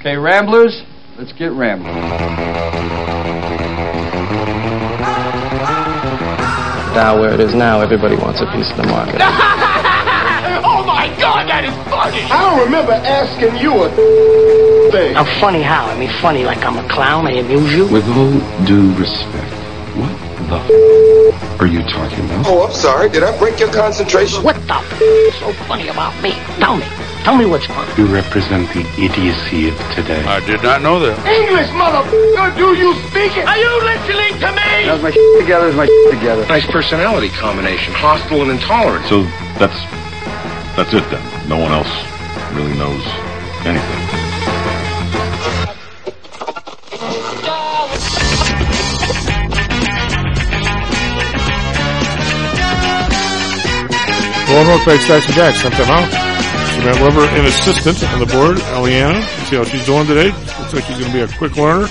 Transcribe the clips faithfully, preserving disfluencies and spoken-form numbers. Okay, Ramblers, let's get rambling. Now where it is now, everybody wants a piece of the market. Oh my God, that is funny! I don't remember asking you a thing. I'm funny how? I mean funny like I'm a clown, I amuse you? With all due respect, what the f are you talking about? Oh, I'm sorry, did I break your concentration? What the f is so funny about me? Tell me. Tell me what's funny. You represent the idiocy of today. I did not know that. English, motherfucker, do you speak it? Are you listening to me? How's my shit together? Is my shit together? Nice personality combination, hostile and intolerant. So that's that's it then. No one else really knows anything. Well, I'm okay, Stacks and Jacks. Something, huh? Matt Weber, an assistant on the board, Eliana. See how she's doing today. Looks like she's going to be a quick learner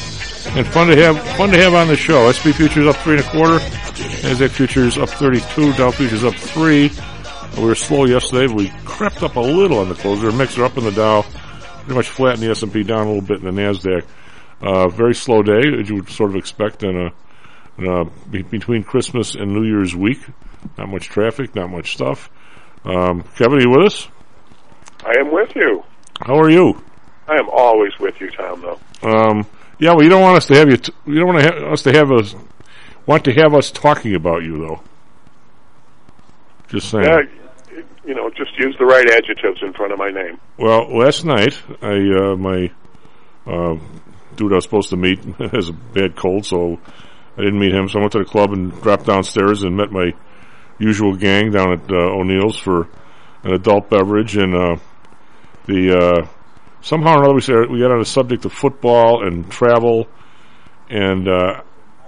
and fun to have. Fun to have on the show. S and P futures up three and a quarter. Nasdaq futures up thirty-two. Dow futures up three. We were slow yesterday, but we crept up a little on the close. We were mixed up in the Dow, pretty much flat in the S and P, down a little bit in the Nasdaq. Uh, very slow day, as you would sort of expect in a, in a between Christmas and New Year's week. Not much traffic, not much stuff. Um, Kevin, are you with us? I am with you. How are you? I am always with you, Tom. Though. Um, yeah, well, you don't want us to have you. T- you don't want to ha- us to have us want to have us talking about you, though. Just saying. Yeah, you know, just use the right adjectives in front of my name. Well, last night, I uh, my uh, dude I was supposed to meet has a bad cold, so I didn't meet him. So I went to the club and dropped downstairs and met my usual gang down at uh, O'Neill's for an adult beverage, and uh, the uh, somehow or another we started, we got on the subject of football and travel, and uh,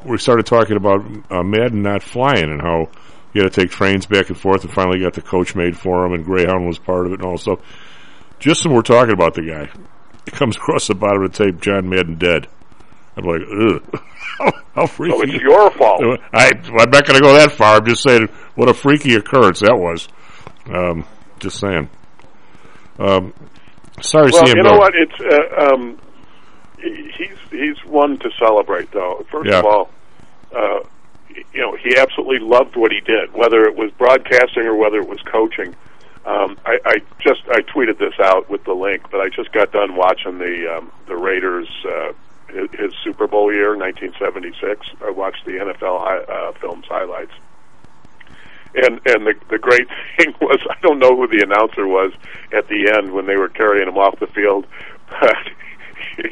we started talking about uh, Madden not flying and how you had to take trains back and forth, and finally got the coach made for him, and Greyhound was part of it and all stuff. Just when we're talking about the guy, it comes across the bottom of the tape, John Madden dead. I'm like, ugh. How freaky. So it's your fault. I, I'm not going to go that far. I'm just saying what a freaky occurrence that was. Um, just saying. Um, sorry, well, C M. Well, you know what? It's uh, um, he's he's one to celebrate, though. First yeah. of all, uh, you know, he absolutely loved what he did, whether it was broadcasting or whether it was coaching. Um, I, I just I tweeted this out with the link, but I just got done watching the um, the Raiders uh, his, his Super Bowl year, nineteen seventy-six. I watched the N F L hi- uh, films highlights. And and the the great thing was, I don't know who the announcer was at the end when they were carrying him off the field, but he,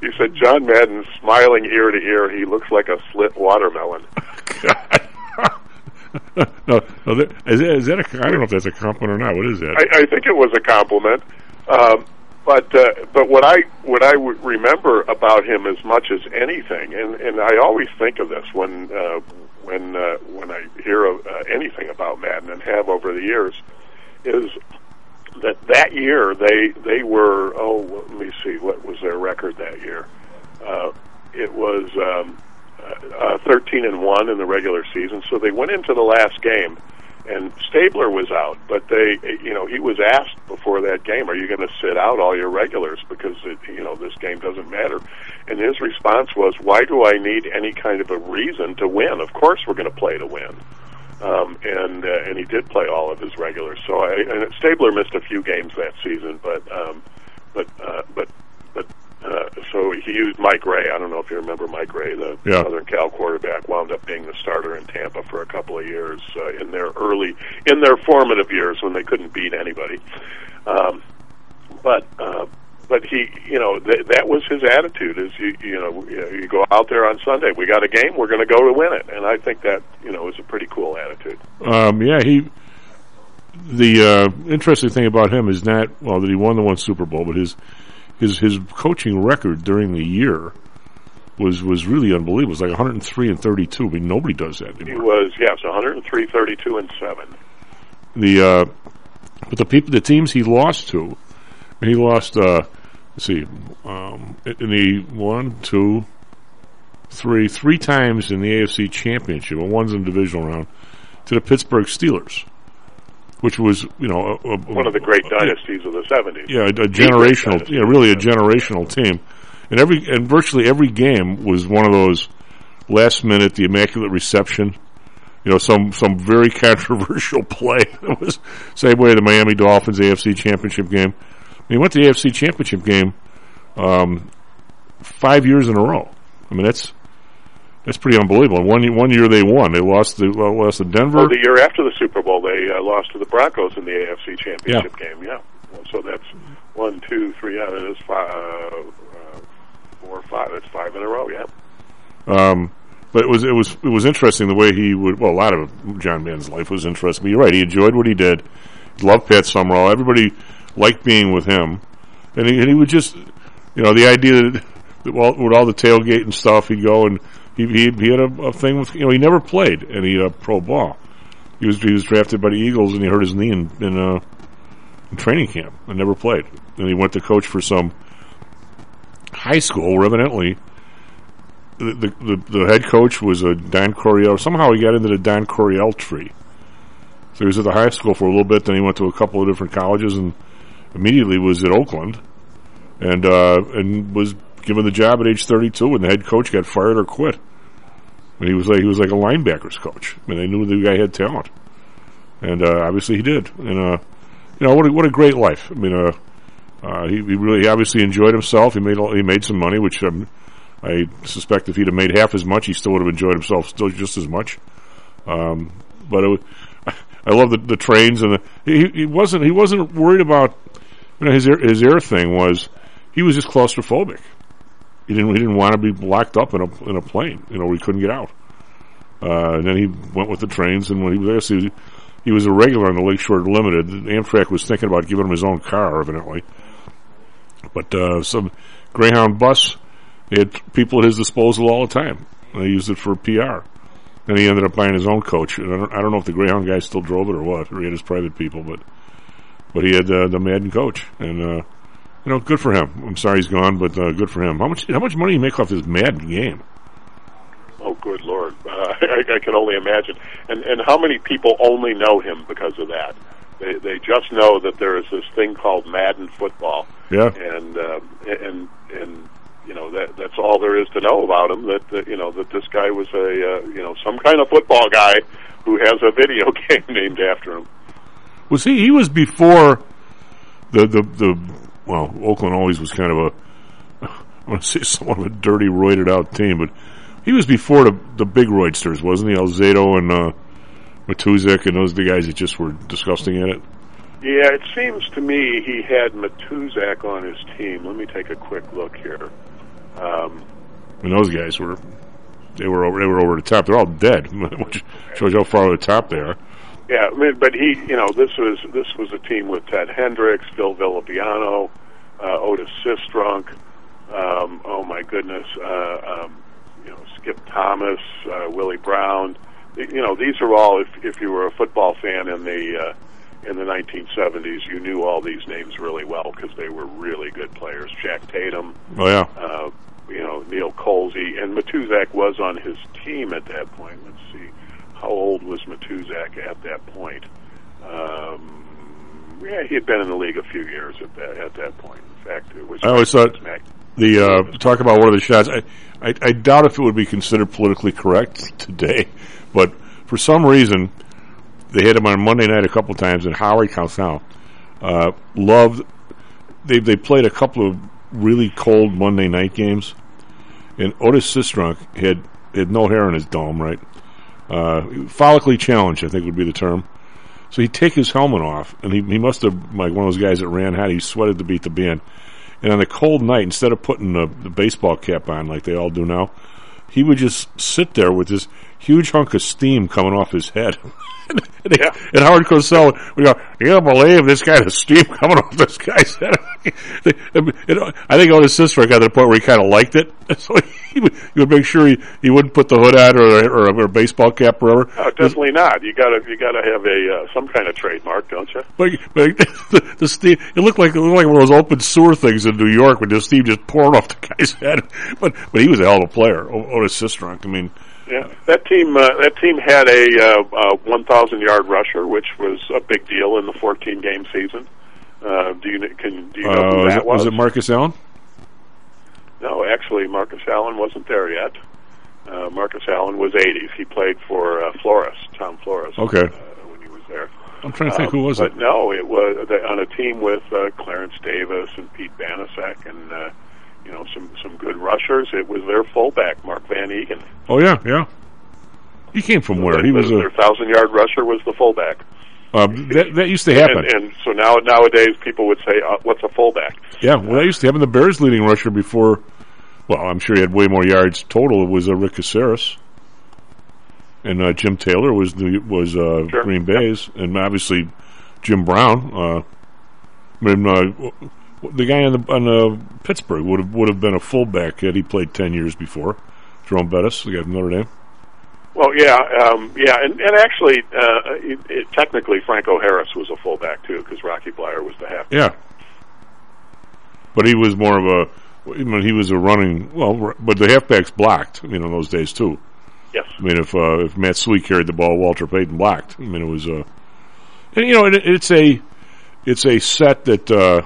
he said, John Madden, smiling ear to ear, he looks like a slit watermelon. no, no that, is, is that a, I don't know if that's a compliment or not. What is that? I, I think it was a compliment. Um, but uh, but what I what I w- remember about him as much as anything, and, and I always think of this when. Uh, When uh, when I hear uh, anything about Madden and have over the years, is that that year they they were oh let me see what was their record that year? Uh, it was um, uh, thirteen and one in the regular season. So they went into the last game, and Stabler was out. But they you know he was asked before that game, "Are you going to sit out all your regulars because it, you know this game doesn't matter?" And his response was, why do I need any kind of a reason to win? Of course we're going to play to win. Um, and uh, and he did play all of his regulars. So I, and Stabler missed a few games that season, but um, but uh, but but uh, so he used Mike Rae. I don't know if you remember Mike Rae, the yeah. Southern Cal quarterback, wound up being the starter in Tampa for a couple of years uh, in their early, in their formative years when they couldn't beat anybody. Um, but. Uh, But he, you know, th- that was his attitude. Is you, you know, you go out there on Sunday. We got a game. We're going to go to win it. And I think that, you know, is a pretty cool attitude. Um, yeah, he. The uh, interesting thing about him is not well that he won the one Super Bowl, but his his his coaching record during the year was was really unbelievable. It was like one hundred three and thirty-two. I mean, nobody does that anymore. He was yes, one hundred three, thirty-two, and seven. The uh, but the people, the teams he lost to. He lost, uh, let's see, um, in the one, two, three, three times in the A F C Championship, and one's in the divisional round, to the Pittsburgh Steelers. which was, you know, a, a, one of the great dynasties a, of the seventies. Yeah, a, a generational, yeah, really a generational team, and every and virtually every game was one of those last minute, the immaculate reception, you know, some some very controversial play. It was same way the Miami Dolphins A F C Championship game. He went to the A F C Championship game um, five years in a row. I mean, that's that's pretty unbelievable. One one year they won. They lost the well, lost to Denver. Well, the year after the Super Bowl, they uh, lost to the Broncos in the A F C Championship yeah. game. Yeah. So that's one, two, three. Yeah, that is five, uh, four, five. That's five in a row. Yeah. Um, but it was it was it was interesting the way he would. Well, a lot of John Madden's life was interesting. But you're right. He enjoyed what he did. Loved Pat Summerall. Everybody liked being with him, and he, and he would just, you know, the idea that, that well, with all the tailgate and stuff, he'd go and he he, he had a, a thing with, you know, he never played any uh, pro ball. He was he was drafted by the Eagles and he hurt his knee in in, uh, in training camp and never played. And he went to coach for some high school where evidently the the, the, the head coach was a Don Coryell. Somehow he got into the Don Coryell tree. So he was at the high school for a little bit, then he went to a couple of different colleges and immediately was at Oakland, and uh, and was given the job at age thirty-two when the head coach got fired or quit. And he was like he was like a linebackers coach. I mean, they knew the guy had talent, and uh, obviously he did. And uh, you know, what a, what a great life. I mean, uh, uh, he, he really obviously enjoyed himself. He made he made some money, which um, I suspect if he'd have made half as much, he still would have enjoyed himself still just as much. Um, but it, I love the, the trains and the, he, he wasn't he wasn't worried about. You know, his air, his air thing was he was just claustrophobic. He didn't he didn't want to be locked up in a in a plane. You know, he couldn't get out. Uh, and then he went with the trains, and when he was he was, he was a regular on the Lakeshore Limited. Amtrak was thinking about giving him his own car, evidently. But uh, some Greyhound bus, they had people at his disposal all the time. And they used it for P R. And he ended up buying his own coach. And I don't, I don't know if the Greyhound guy still drove it or what, or he had his private people, but. But he had uh, the Madden coach, and uh, you know, good for him. I'm sorry he's gone, but uh, good for him. How much? How much money do you make off this Madden game? Oh, good Lord! Uh, I, I can only imagine. And and how many people only know him because of that? They they just know that there is this thing called Madden football. Yeah. And um, and and you know that that's all there is to know about him. That, that you know that this guy was a uh, you know some kind of football guy who has a video game named after him. Was he? He was before the the the. Well, Oakland always was kind of a, I want to say somewhat of a dirty, roided out team, but he was before the the big roidsters, wasn't he? Alzado and uh, Matuszak and those the guys that just were disgusting at it. Yeah, it seems to me he had Matuszak on his team. Let me take a quick look here. Um, and those guys were they were over, they were over the top. They're all dead, which shows how far over the top they are. Yeah, I mean, but he, you know, this was this was a team with Ted Hendricks, Phil Villapiano, uh, Otis Sistrunk, um, oh my goodness, uh, um, you know, Skip Thomas, uh, Willie Brown. You know, these are all. If if you were a football fan in the uh, in the nineteen seventies, you knew all these names really well because they were really good players. Jack Tatum. Oh yeah. Uh, you know, Neil Colsey, and Matuszak was on his team at that point. Let's see. How old was Matuszak at that point? Um, yeah, he had been in the league a few years at that at that point. In fact, it was. I always thought the uh, talk about one of the shots. I, I I doubt if it would be considered politically correct today, but for some reason they hit him on Monday night a couple times, and Howard Cosell uh loved. They they played a couple of really cold Monday night games, and Otis Sistrunk had had no hair in his dome, right? Uh, follically challenged, I think would be the term. So he'd take his helmet off, and he, he must have, like one of those guys that ran hot, he sweated to beat the band. And on a cold night, instead of putting the, the baseball cap on like they all do now, he would just sit there with this huge hunk of steam coming off his head. and, he, yeah. and Howard Cosell would go, you don't believe this kind of steam coming off this guy's head. I think Otis Sistrunk got to the point where he kind of liked it. So he would, he would make sure he, he wouldn't put the hood on or, or, or a baseball cap or whatever. No, definitely not. You gotta you gotta have a uh, some kind of trademark, don't you? But, but the, the steam, it looked like it looked like one of those open sewer things in New York when the steam just poured off the guy's head. But but he was a hell of a player, Otis Sistrunk. I mean, Yeah, that team uh, that team had a one thousand yard uh, uh, rusher, which was a big deal in the fourteen game season. Uh, do you can do you know uh, who that was? Was it Marcus Allen? No, actually, Marcus Allen wasn't there yet. Uh, Marcus Allen was eighties. He played for uh, Flores, Tom Flores. Okay. Uh, when he was there. I'm trying to think um, who was but it. No, it was the, on a team with uh, Clarence Davis and Pete Banaszak and uh, you know some some good rushers. It was their fullback, Mark Van Egan. Oh yeah, yeah. He came from so where? He the, was their thousand yard rusher was the fullback. Uh, that, that used to happen, and, and so now nowadays people would say, uh, "What's a fullback?" Yeah, well, that used to happen. The Bears' leading rusher before, well, I'm sure he had way more yards total. It was uh, Rick Caceres, and uh, Jim Taylor was the, was uh, sure. Green Bay's, yeah. And obviously Jim Brown. Uh, I mean, uh, the guy on the on uh, Pittsburgh would have would have been a fullback had he played ten years before. Jerome Bettis, the guy from Notre Dame. Well, yeah, um, yeah, and, and actually, uh, it, it, technically, Franco Harris was a fullback, too, because Rocky Bleier was the halfback. Yeah. But he was more of a, I mean, he was a running, well, but the halfbacks blocked, I mean, in those days, too. Yes. I mean, if uh, if Matt Sweet carried the ball, Walter Payton blocked. I mean, it was a, uh, and, you know, it, it's a, it's a set that uh,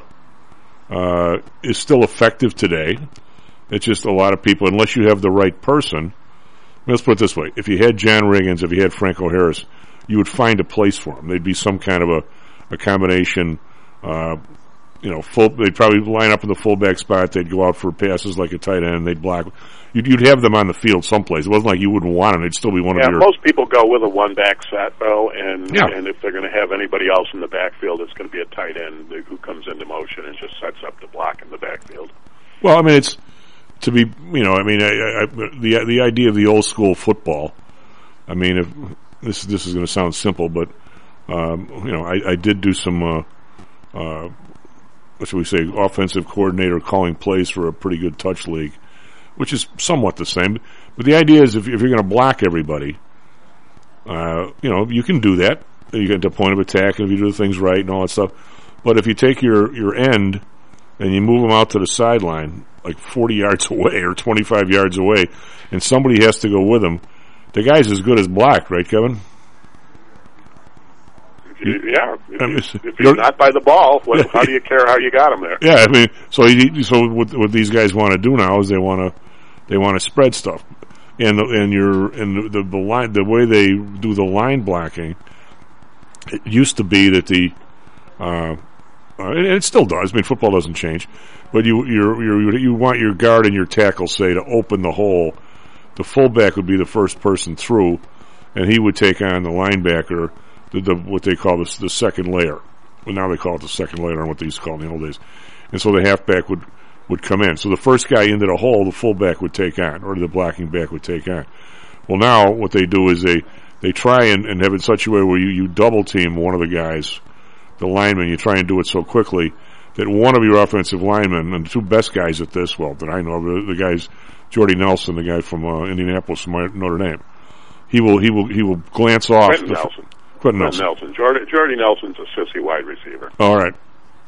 uh, is still effective today. It's just a lot of people, unless you have the right person. Let's put it this way. If you had John Riggins, if you had Franco Harris, you would find a place for them. They'd be some kind of a, a combination, uh, you know, full, they'd probably line up in the fullback spot. They'd go out for passes like a tight end. They'd block. You'd, you'd have them on the field someplace. It wasn't like you wouldn't want them. They'd still be one yeah, of your. Yeah, most people go with a one-back set, though, and, yeah. and if they're going to have anybody else in the backfield, it's going to be a tight end who comes into motion and just sets up the block in the backfield. Well, I mean, it's. To be, you know, I mean, I, I, the the idea of the old school football. I mean, if, this this is going to sound simple, but um, you know, I, I did do some, uh, uh, what should we say, offensive coordinator calling plays for a pretty good touch league, which is somewhat the same. But the idea is, if, if you're going to block everybody, uh, you know, you can do that. You get the point of attack, and if you do things right and all that stuff. But if you take your your end and you move them out to the sideline, like forty yards away or twenty-five yards away, and somebody has to go with him. The guy's as good as blocked, right, Kevin? Yeah. If, you, if you're not by the ball, what, how do you care how you got him there? Yeah, I mean, so you, so what, what these guys want to do now is they want to they want to spread stuff, and the, and your and the the line the way they do the line blocking. It used to be that the. Uh, Uh, and it still does. I mean, football doesn't change, but you you you you want your guard and your tackle, say, to open the hole. The fullback would be the first person through, and he would take on the linebacker, the, the what they call the, the second layer. Well, now they call it the second layer, on what they used to call it in the old days. And so the halfback would would come in. So the first guy into the hole, the fullback would take on, or the blocking back would take on. Well, now what they do is they they try and, and have it such a way where you, you double team one of the guys. The lineman, you try and do it so quickly that one of your offensive linemen, and the two best guys at this, well, that I know, the, the guys, Jordy Nelson, the guy from uh, Indianapolis, from Notre Dame, he will, he will, he will glance off. Quentin Nelson. Quentin Nelson. Nelson. Jordy, Jordy Nelson's a sissy wide receiver. All right,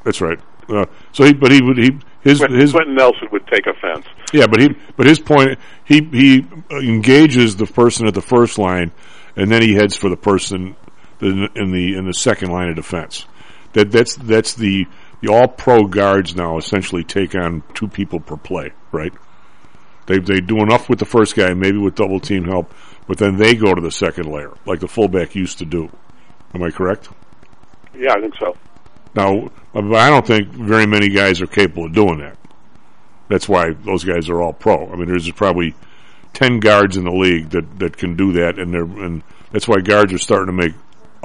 that's right. Uh, so he, but he would, he his Quentin, his Quentin Nelson would take offense. Yeah, but he, but his point, he he engages the person at the first line, and then he heads for the person in, in the in the second line of defense. That that's that's the, the all pro guards now essentially take on two people per play, right? They they do enough with the first guy, maybe with double team help, but then they go to the second layer, like the fullback used to do. Am I correct? Yeah, I think so. Now, I don't think very many guys are capable of doing that. That's why those guys are all pro. I mean, there's probably ten guards in the league that, that can do that, and they're and that's why guards are starting to make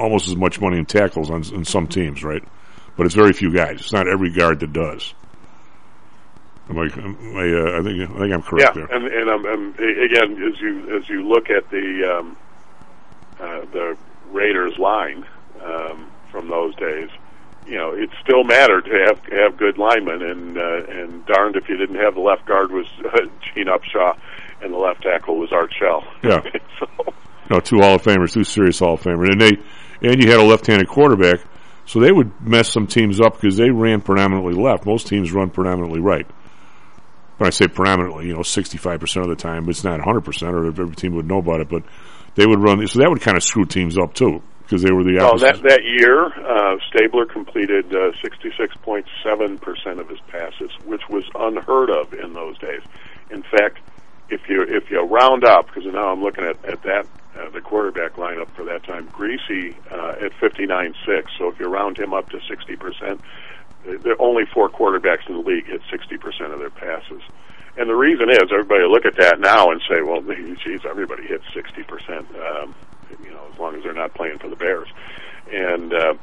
almost as much money in tackles on in some teams, right? But it's very few guys. It's not every guard that does. Am I, am I, uh, I think I think I'm correct yeah, there. Yeah, and, and I'm, I'm, again, as you as you look at the um, uh, the Raiders line um, from those days, you know, it still mattered to have have good linemen, and uh, and darned if you didn't have the left guard was uh, Gene Upshaw, and the left tackle was Art Shell. Yeah. so. No, two Hall of Famers, two serious Hall of Famers, and they. And you had a left-handed quarterback, so they would mess some teams up because they ran predominantly left. Most teams run predominantly right. when I say predominantly, you know, sixty-five percent of the time, it's not one hundred percent, or every team would know about it, but they would run, so that would kind of screw teams up, too, because they were the opposite. Well, that, that year, uh, Stabler completed uh, sixty-six point seven percent of his passes, which was unheard of in those days. In fact, if you if you round up, because now I'm looking at, at that, uh, the quarterback lineup for that time, Greasy uh, at fifty-nine point six, so if you round him up to sixty percent, there are only four quarterbacks in the league hit sixty percent of their passes. And the reason is, everybody will look at that now and say, well, geez, everybody hits sixty percent, um, you know, as long as they're not playing for the Bears. And uh,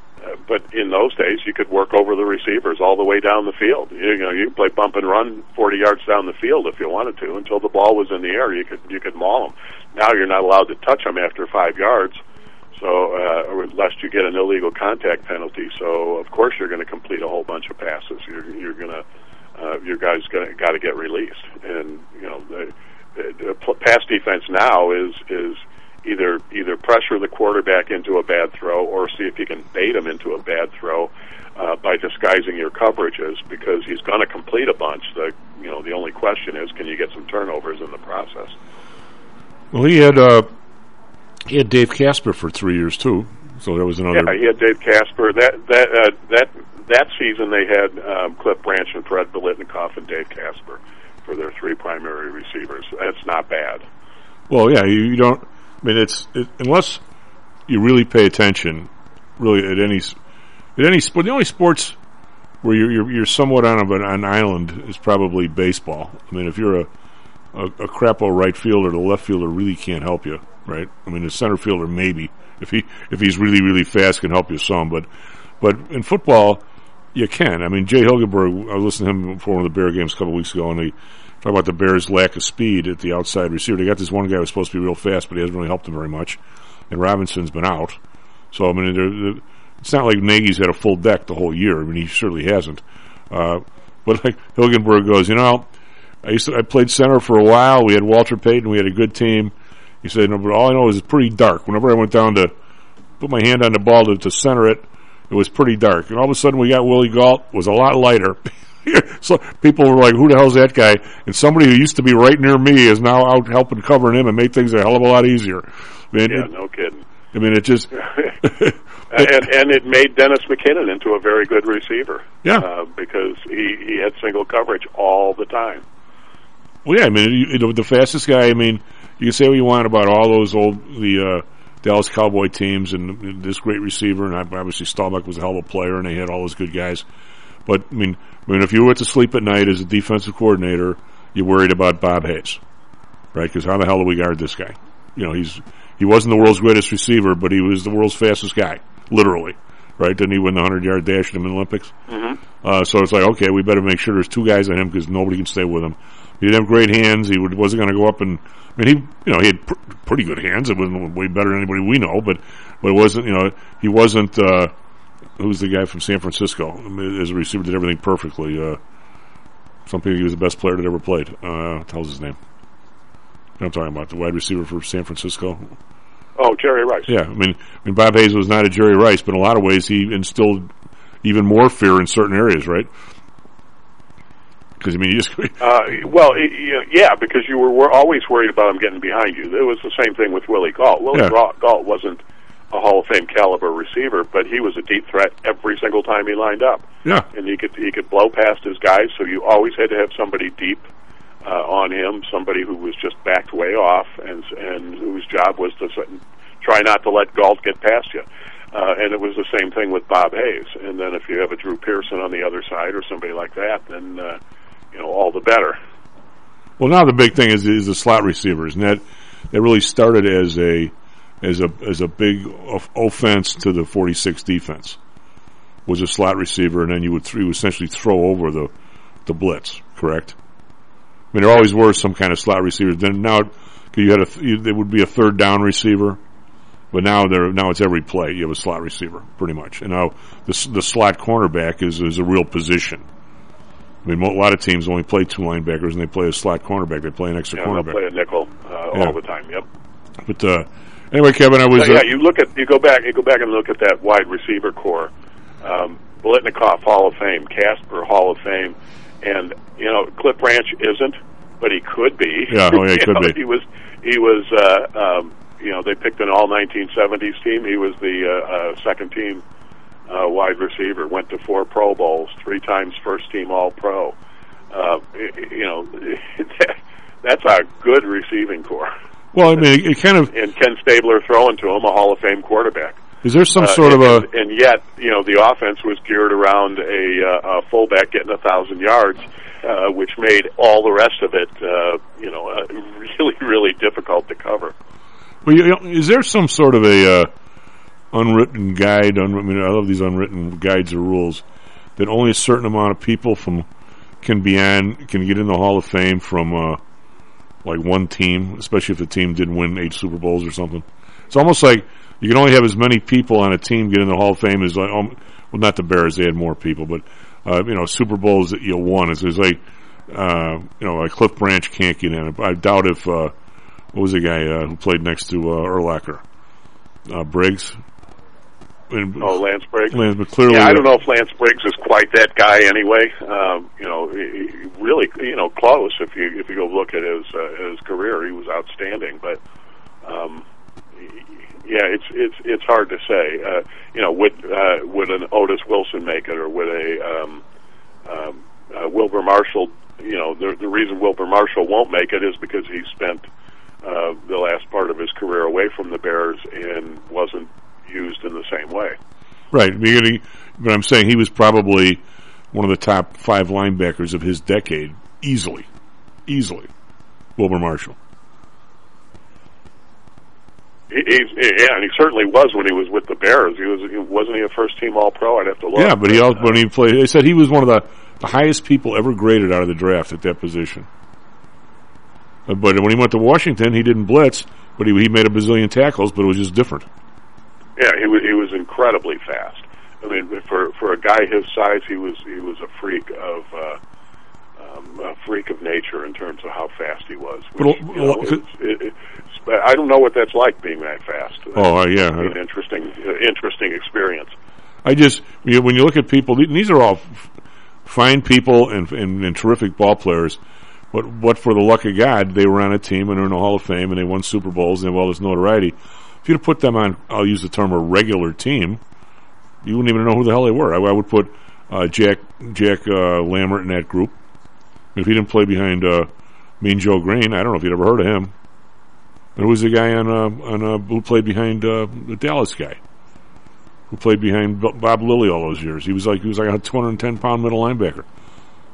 but in those days, you could work over the receivers all the way down the field. You know, you could play bump and run forty yards down the field if you wanted to until the ball was in the air. You could, you could maul them. Now you're not allowed to touch them after five yards. So, uh, unless you get an illegal contact penalty, so of course you're going to complete a whole bunch of passes. You're, you're going to, uh, your guys got to get released. And you know, the, the pass defense now is is either either pressure the quarterback into a bad throw, or see if you can bait him into a bad throw uh, by disguising your coverages, because he's going to complete a bunch. The you know the only question is, can you get some turnovers in the process? Well, he had. Uh He had Dave Casper for three years too, so that was another. Yeah, he had Dave Casper. That that uh, that that season they had um, Cliff Branch and Fred Belitnikoff and Dave Casper for their three primary receivers. That's not bad. Well, yeah, you, you don't. I mean, it's it, unless you really pay attention, really at any at any sport. The only sports where you're you're, you're somewhat on an, an island is probably baseball. I mean, if you're a a, a crapo right fielder, the left fielder really can't help you. Right, I mean, the center fielder maybe if he if he's really really fast can help you some, but but in football you can. I mean, Jay Hilgenberg, I listened to him before one of the Bear games a couple of weeks ago, and he talked about the Bears' lack of speed at the outside receiver. They got this one guy who's supposed to be real fast, but he hasn't really helped them very much. And Robinson's been out, so I mean, they're, they're, it's not like Nagy's had a full deck the whole year. I mean, he certainly hasn't. Uh, but like Hilgenberg goes, you know, I used to, I played center for a while. We had Walter Payton. We had a good team. He said, no, but all I know is it's pretty dark. Whenever I went down to put my hand on the ball to, to center it, it was pretty dark. And all of a sudden we got Willie Gault, was a lot lighter. So people were like, who the hell's that guy? And somebody who used to be right near me is now out helping covering him and made things a hell of a lot easier. I mean, yeah, it, no kidding. I mean, it just... it, and, and it made Dennis McKinnon into a very good receiver. Yeah. Uh, because he, he had single coverage all the time. Well, yeah, I mean, you know, the fastest guy, I mean... You can say what you want about all those old, the uh, Dallas Cowboy teams and this great receiver, and obviously Staubach was a hell of a player, and they had all those good guys. But, I mean, I mean, if you were to sleep at night as a defensive coordinator, you're worried about Bob Hayes, right? Because how the hell do we guard this guy? You know, he's he wasn't the world's greatest receiver, but he was the world's fastest guy, literally, right? Didn't he win the hundred-yard dash in the Olympics? Mm-hmm. Uh, so it's like, okay, we better make sure there's two guys on him because nobody can stay with him. He didn't have great hands. He wasn't going to go up and... I mean, he, you know, he had pr- pretty good hands. It wasn't way better than anybody we know, but, but it wasn't, you know, he wasn't, uh, who's the guy from San Francisco? I mean, as a receiver, did everything perfectly. Uh, some people, he was the best player that ever played. Uh, what the hell's his name? I'm talking about the wide receiver for San Francisco. Oh, Jerry Rice. Yeah, I mean, I mean, Bob Hayes was not a Jerry Rice, but in a lot of ways he instilled even more fear in certain areas, right? I mean, you just uh, well, yeah, because you were, were always worried about him getting behind you. It was the same thing with Willie Gault. Willie yeah. Gault wasn't a Hall of Fame caliber receiver, but he was a deep threat every single time he lined up. Yeah, and he could he could blow past his guys. So you always had to have somebody deep uh, on him, somebody who was just backed way off, and and whose job was to try not to let Gault get past you. Uh, and it was the same thing with Bob Hayes. And then if you have a Drew Pearson on the other side or somebody like that, then. Uh, You know, all the better. Well, now the big thing is is the slot receivers, and that that really started as a as a as a big of offense to the forty-six defense was a slot receiver, and then you would, th- you would essentially throw over the the blitz. Correct. I mean, there always were some kind of slot receivers. Then now you had a you, there would be a third down receiver, but now there now it's every play you have a slot receiver pretty much, and now the the slot cornerback is is a real position. I mean, a lot of teams only play two linebackers, and they play a slot cornerback. They play an extra yeah, cornerback. They play a nickel uh, yeah. all the time. Yep. But uh, anyway, Kevin, I was. Uh, yeah, you look at you go back, you go back and look at that wide receiver core. Um, Blitnikoff Hall of Fame, Casper Hall of Fame, and You know, Cliff Branch isn't, but he could be. Yeah, oh, yeah he could know, be. He was, he was uh, um, you know, they picked an all nineteen seventies team. He was the uh, uh, second-team uh, wide receiver, went to four Pro Bowls, three times first-team All-Pro. Uh, you know, that's a good receiving corps. Well, I mean, it kind of... And Ken Stabler throwing to him, a Hall of Fame quarterback. Is there some uh, sort and, of a... And yet, you know, the offense was geared around a, uh, a fullback getting one thousand yards, uh, which made all the rest of it, uh, you know, uh, really, really difficult to cover. Well, you know, is there some sort of a uh, unwritten guide, un- I mean, I love these unwritten guides or rules, that only a certain amount of people from can be on, can get in the Hall of Fame from... Uh, like one team, especially if the team did win eight Super Bowls or something. It's almost like you can only have as many people on a team get in the Hall of Fame as, like, um, well, not the Bears, they had more people, but, uh, you know, Super Bowls that you won. It's, it's like, uh, you know, like Cliff Branch can't get in. I doubt if, uh, what was the guy uh, who played next to uh, Urlacher? Uh, Briggs? And, oh, Lance Briggs. Lance, but clearly, yeah, I don't know if Lance Briggs is quite that guy. Anyway, um, you know, really, you know, close. If you if you go look at his uh, his career, he was outstanding. But um, yeah, it's it's it's hard to say. Uh, you know, would uh, would an Otis Wilson make it, or would a um, um, uh, Wilbur Marshall? You know, the the reason Wilbur Marshall won't make it is because he spent uh, the last part of his career away from the Bears and wasn't used in the same way. Right. But I'm saying he was probably one of the top five linebackers of his decade, easily. Easily. Wilbur Marshall. He, he, yeah, and he certainly was when he was with the Bears. He was, he, wasn't he a first-team All-Pro? I'd have to look. Yeah, but he also, when he played, they said he was one of the, the highest people ever graded out of the draft at that position. But when he went to Washington, he didn't blitz, but he, he made a bazillion tackles, but it was just different. Yeah, he was he was incredibly fast. I mean, for for a guy his size, he was he was a freak of uh, um, a freak of nature in terms of how fast he was. Which, but, you know, it, it, it, I don't know what that's like being that fast. Oh, uh, yeah, an interesting interesting experience. I just you know, when you look at people, these are all fine people and, and and terrific ball players. But what for the luck of God, they were on a team and are in the Hall of Fame and they won Super Bowls and well, there's notoriety. If you'd have put them on, I'll use the term a regular team, you wouldn't even know who the hell they were. I, I would put uh, Jack Jack uh, Lambert in that group. If he didn't play behind uh, Mean Joe Green, I don't know if you'd ever heard of him. But who was the guy on uh, on uh, who played behind uh, the Dallas guy, who played behind Bob Lilly all those years? He was like he was like a two hundred ten pound middle linebacker,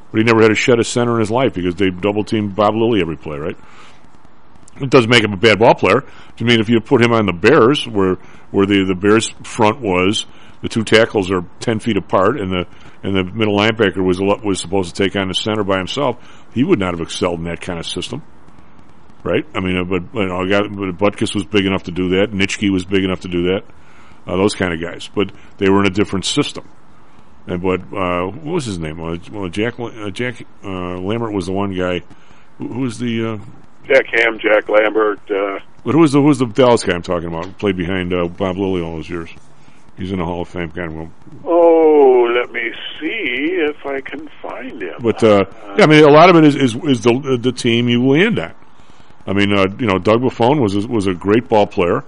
but he never had a shed a center in his life because they double teamed Bob Lilly every play, right? It doesn't make him a bad ball player. I mean, if you put him on the Bears, where where the, the Bears front was, the two tackles are ten feet apart, and the and the middle linebacker was was supposed to take on the center by himself, he would not have excelled in that kind of system, right? I mean, but you know, but Butkus was big enough to do that. Nitschke was big enough to do that. Uh, those kind of guys, but they were in a different system. And but uh, what was his name? Well, Jack uh, Jack uh, Lambert was the one guy. Who was the uh, Jack Ham, Jack Lambert. Uh, but who was, the, who was the Dallas guy I'm talking about who played behind uh, Bob Lilly all those years? He's in the Hall of Fame kind of room. Oh, let me see if I can find him. But, uh, uh, yeah, I mean, a lot of it is, is, is the the team you land on. I mean, uh, you know, Doug Buffone was a, was a great ball player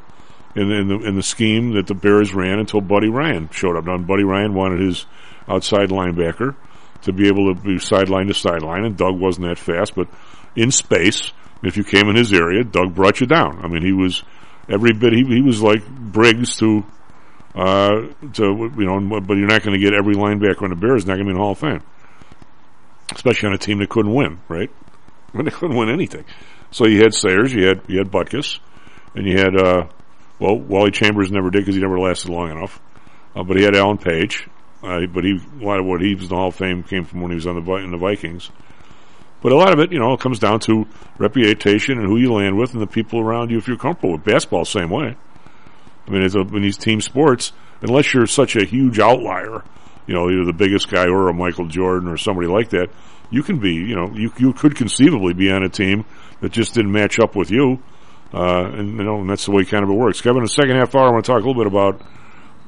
in, in, the, in the scheme that the Bears ran until Buddy Ryan showed up. Now, Buddy Ryan wanted his outside linebacker to be able to be sideline to sideline, and Doug wasn't that fast, but in space... If you came in his area, Doug brought you down. I mean, he was every bit. He, he was like Briggs to, uh, to you know. But you're not going to get every linebacker on the Bears. Not going to be in the Hall of Fame, especially on a team that couldn't win. Right? I mean, they couldn't win anything. So you had Sayers, you had you had Butkus, and you had uh, well, Wally Chambers never did because he never lasted long enough. Uh, but he had Alan Page. Uh, but he a lot of what he was in the Hall of Fame came from when he was on the in the Vikings. But a lot of it, you know, comes down to reputation and who you land with and the people around you if you're comfortable with. Basketball, same way. I mean, it's a, in these team sports, unless you're such a huge outlier, you know, either the biggest guy or a Michael Jordan or somebody like that, you can be, you know, you you could conceivably be on a team that just didn't match up with you. Uh, and, you know, and that's the way kind of it works. Kevin, in the second half hour, I want to talk a little bit about,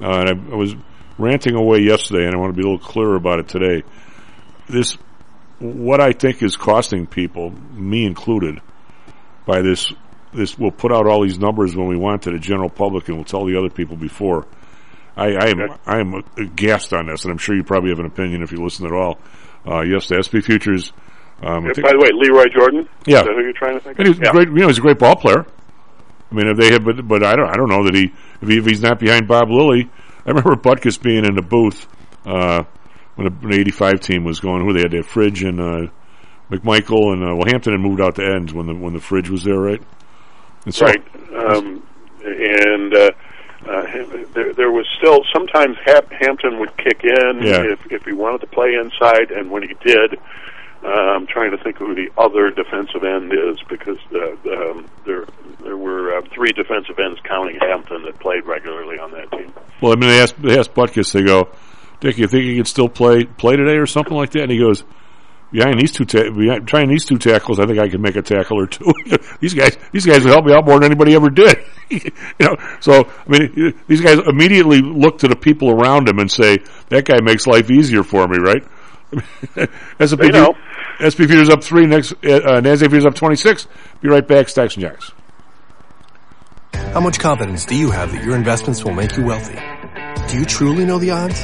uh, and I, I was ranting away yesterday, and I want to be a little clearer about it today. This what I think is costing people, me included, by this, this we'll put out all these numbers when we want to the general public, and we'll tell the other people before. I, I am I am aghast on this, and I'm sure you probably have an opinion if you listen at all. Uh, yes, the S P Futures. Um, yeah, by the way, Leroy Jordan. Yeah, is that who you're trying to think of? He's yeah. great. You know, he's a great ball player. I mean, if they had, but, but I don't, I don't know that he if, he if he's not behind Bob Lilly. I remember Butkus being in the booth uh, when the eighty-five team was going. Who they had their Fridge and uh, McMichael and uh, well, Hampton had moved out to ends when the when the Fridge was there, right? And so, right, um, and. Uh, Uh, there, there was still sometimes Hap, Hampton would kick in yeah. if, if he wanted to play inside, and when he did, uh, I'm trying to think who the other defensive end is because the, the, um, there there were uh, three defensive ends counting Hampton that played regularly on that team. Well, I mean, they asked, they asked Butkus, they go, "Dick, you think he could still play play today or something like that?" And he goes, "Behind these two, ta- behind, trying these two tackles, I think I can make a tackle or two. These guys, these guys would help me out more than anybody ever did." You know, so I mean, these guys immediately look to the people around him and say, "That guy makes life easier for me," right? S P Futures up three. Next, uh, NASDAQ Futures up twenty-six. Be right back, Stacks and Jacks. How much confidence do you have that your investments will make you wealthy? Do you truly know the odds?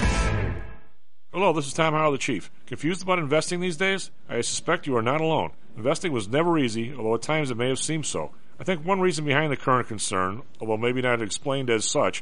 Hello, this is Tom Howell, the Chief. Confused about investing these days? I suspect you are not alone. Investing was never easy, although at times it may have seemed so. I think one reason behind the current concern, although maybe not explained as such,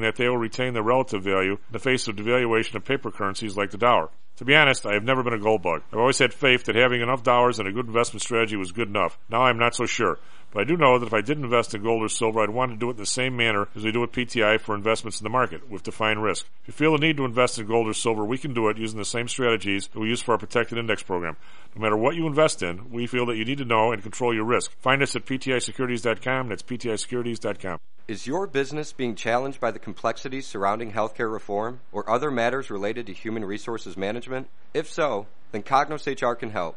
that they will retain their relative value in the face of devaluation of paper currencies like the dollar. To be honest, I have never been a gold bug. I've always had faith that having enough dollars and a good investment strategy was good enough. Now I'm not so sure. But I do know that if I did invest in gold or silver, I'd want to do it in the same manner as we do with P T I for investments in the market, with defined risk. If you feel the need to invest in gold or silver, we can do it using the same strategies that we use for our protected index program. No matter what you invest in, we feel that you need to know and control your risk. Find us at P T I securities dot com. That's P T I securities dot com. Is your business being challenged by the complexities surrounding healthcare reform or other matters related to human resources management? If so, then Cognos H R can help.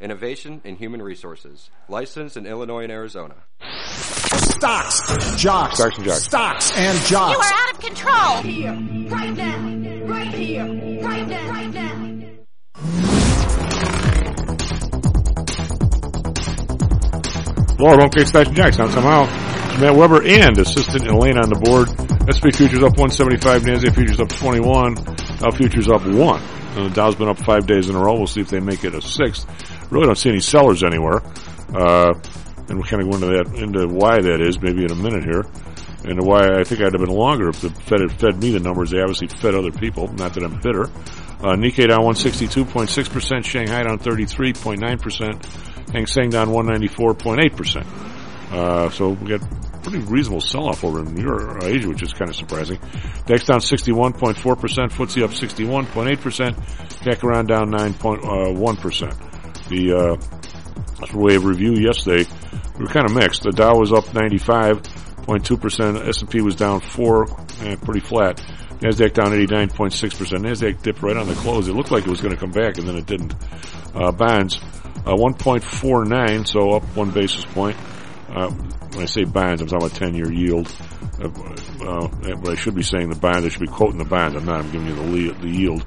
Innovation in Human Resources. Licensed in Illinois and Arizona. Stocks, jocks, stocks and jocks. Stocks and jocks. You are out of control. Right here, right now, right here, right now, right now. Hello, okay, Stocks and Jocks. Now somehow, Matt Weber and assistant Elaine on the board. S and P futures up one seventy-five. NASDAQ futures up twenty-one. Dow futures up one. And the Dow's been up five days in a row. We'll see if they make it a sixth. Really don't see any sellers anywhere. Uh, and we'll kind of go into that, into why that is, maybe in a minute here, and why I think I'd have been longer if the Fed had fed me the numbers. They obviously fed other people. Not that I'm bitter. Uh, Nikkei down one sixty-two point six percent, Shanghai down thirty-three point nine percent, Hang Seng down one ninety-four point eight percent. Uh, so we got pretty reasonable sell-off over in Europe, Asia, which is kind of surprising. D A X down sixty-one point four percent, F T S E up sixty-one point eight percent, C A C around down nine point one percent. The uh, way of review yesterday, we were kind of mixed. The Dow was up ninety-five point two percent, S and P was down four, eh, pretty flat. NASDAQ down eighty-nine point six percent. NASDAQ dipped right on the close. It looked like it was going to come back, and then it didn't. Uh, bonds, uh, one point four nine, so up one basis point. Uh, when I say bonds, I'm talking about ten-year yield. Uh, uh, but I should be saying the bonds. I should be quoting the bonds. I'm not. I'm giving you the, le- the yield.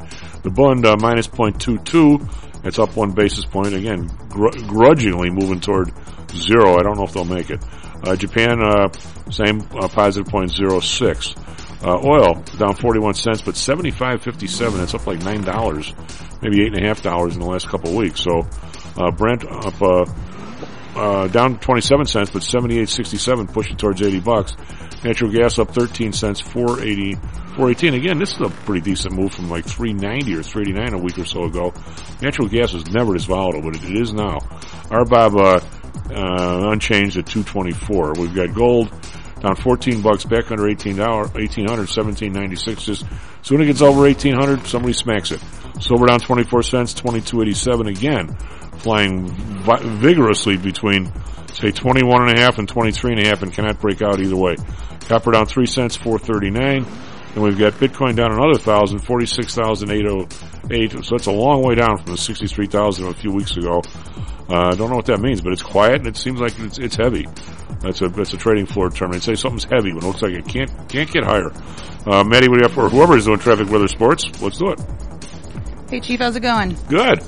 The bond, uh, minus zero point two two. It's up one basis point. Again, gr- grudgingly moving toward zero. I don't know if they'll make it. Uh, Japan, uh, same, uh, positive zero point zero six. Uh, oil down forty-one cents, but seventy-five fifty-seven. It's up like nine dollars, maybe eight and a half dollars in the last couple of weeks. So, uh, Brent up, uh, uh, down twenty-seven cents, but seventy-eight sixty-seven, pushing towards eighty bucks. Natural gas up thirteen cents, four eighty, four eighteen. Again, this is a pretty decent move from like three ninety or three eighty-nine a week or so ago. Natural gas was never this volatile, but it, it is now. R B O B, uh, uh, unchanged at two twenty-four. We've got gold down fourteen bucks, back under eighteen dollars, eighteen hundred, seventeen ninety-six. Just soon it gets over eighteen hundred, somebody smacks it. Silver down twenty-four cents, twenty-two eighty-seven again, flying vi- vigorously between, say, twenty-one and a half and twenty-three and a half, and cannot break out either way. Copper down three cents, four thirty-nine. And we've got Bitcoin down another one thousand, forty-six thousand eight hundred eight. So it's a long way down from the sixty-three thousand a few weeks ago. I uh, don't know what that means, but it's quiet and it seems like it's, it's heavy. That's a, that's a trading floor term. They say something's heavy when it looks like it can't, can't get higher. Uh, Maddie, what do you have for whoever is doing traffic, weather, sports? Let's do it. Hey, Chief, how's it going? Good.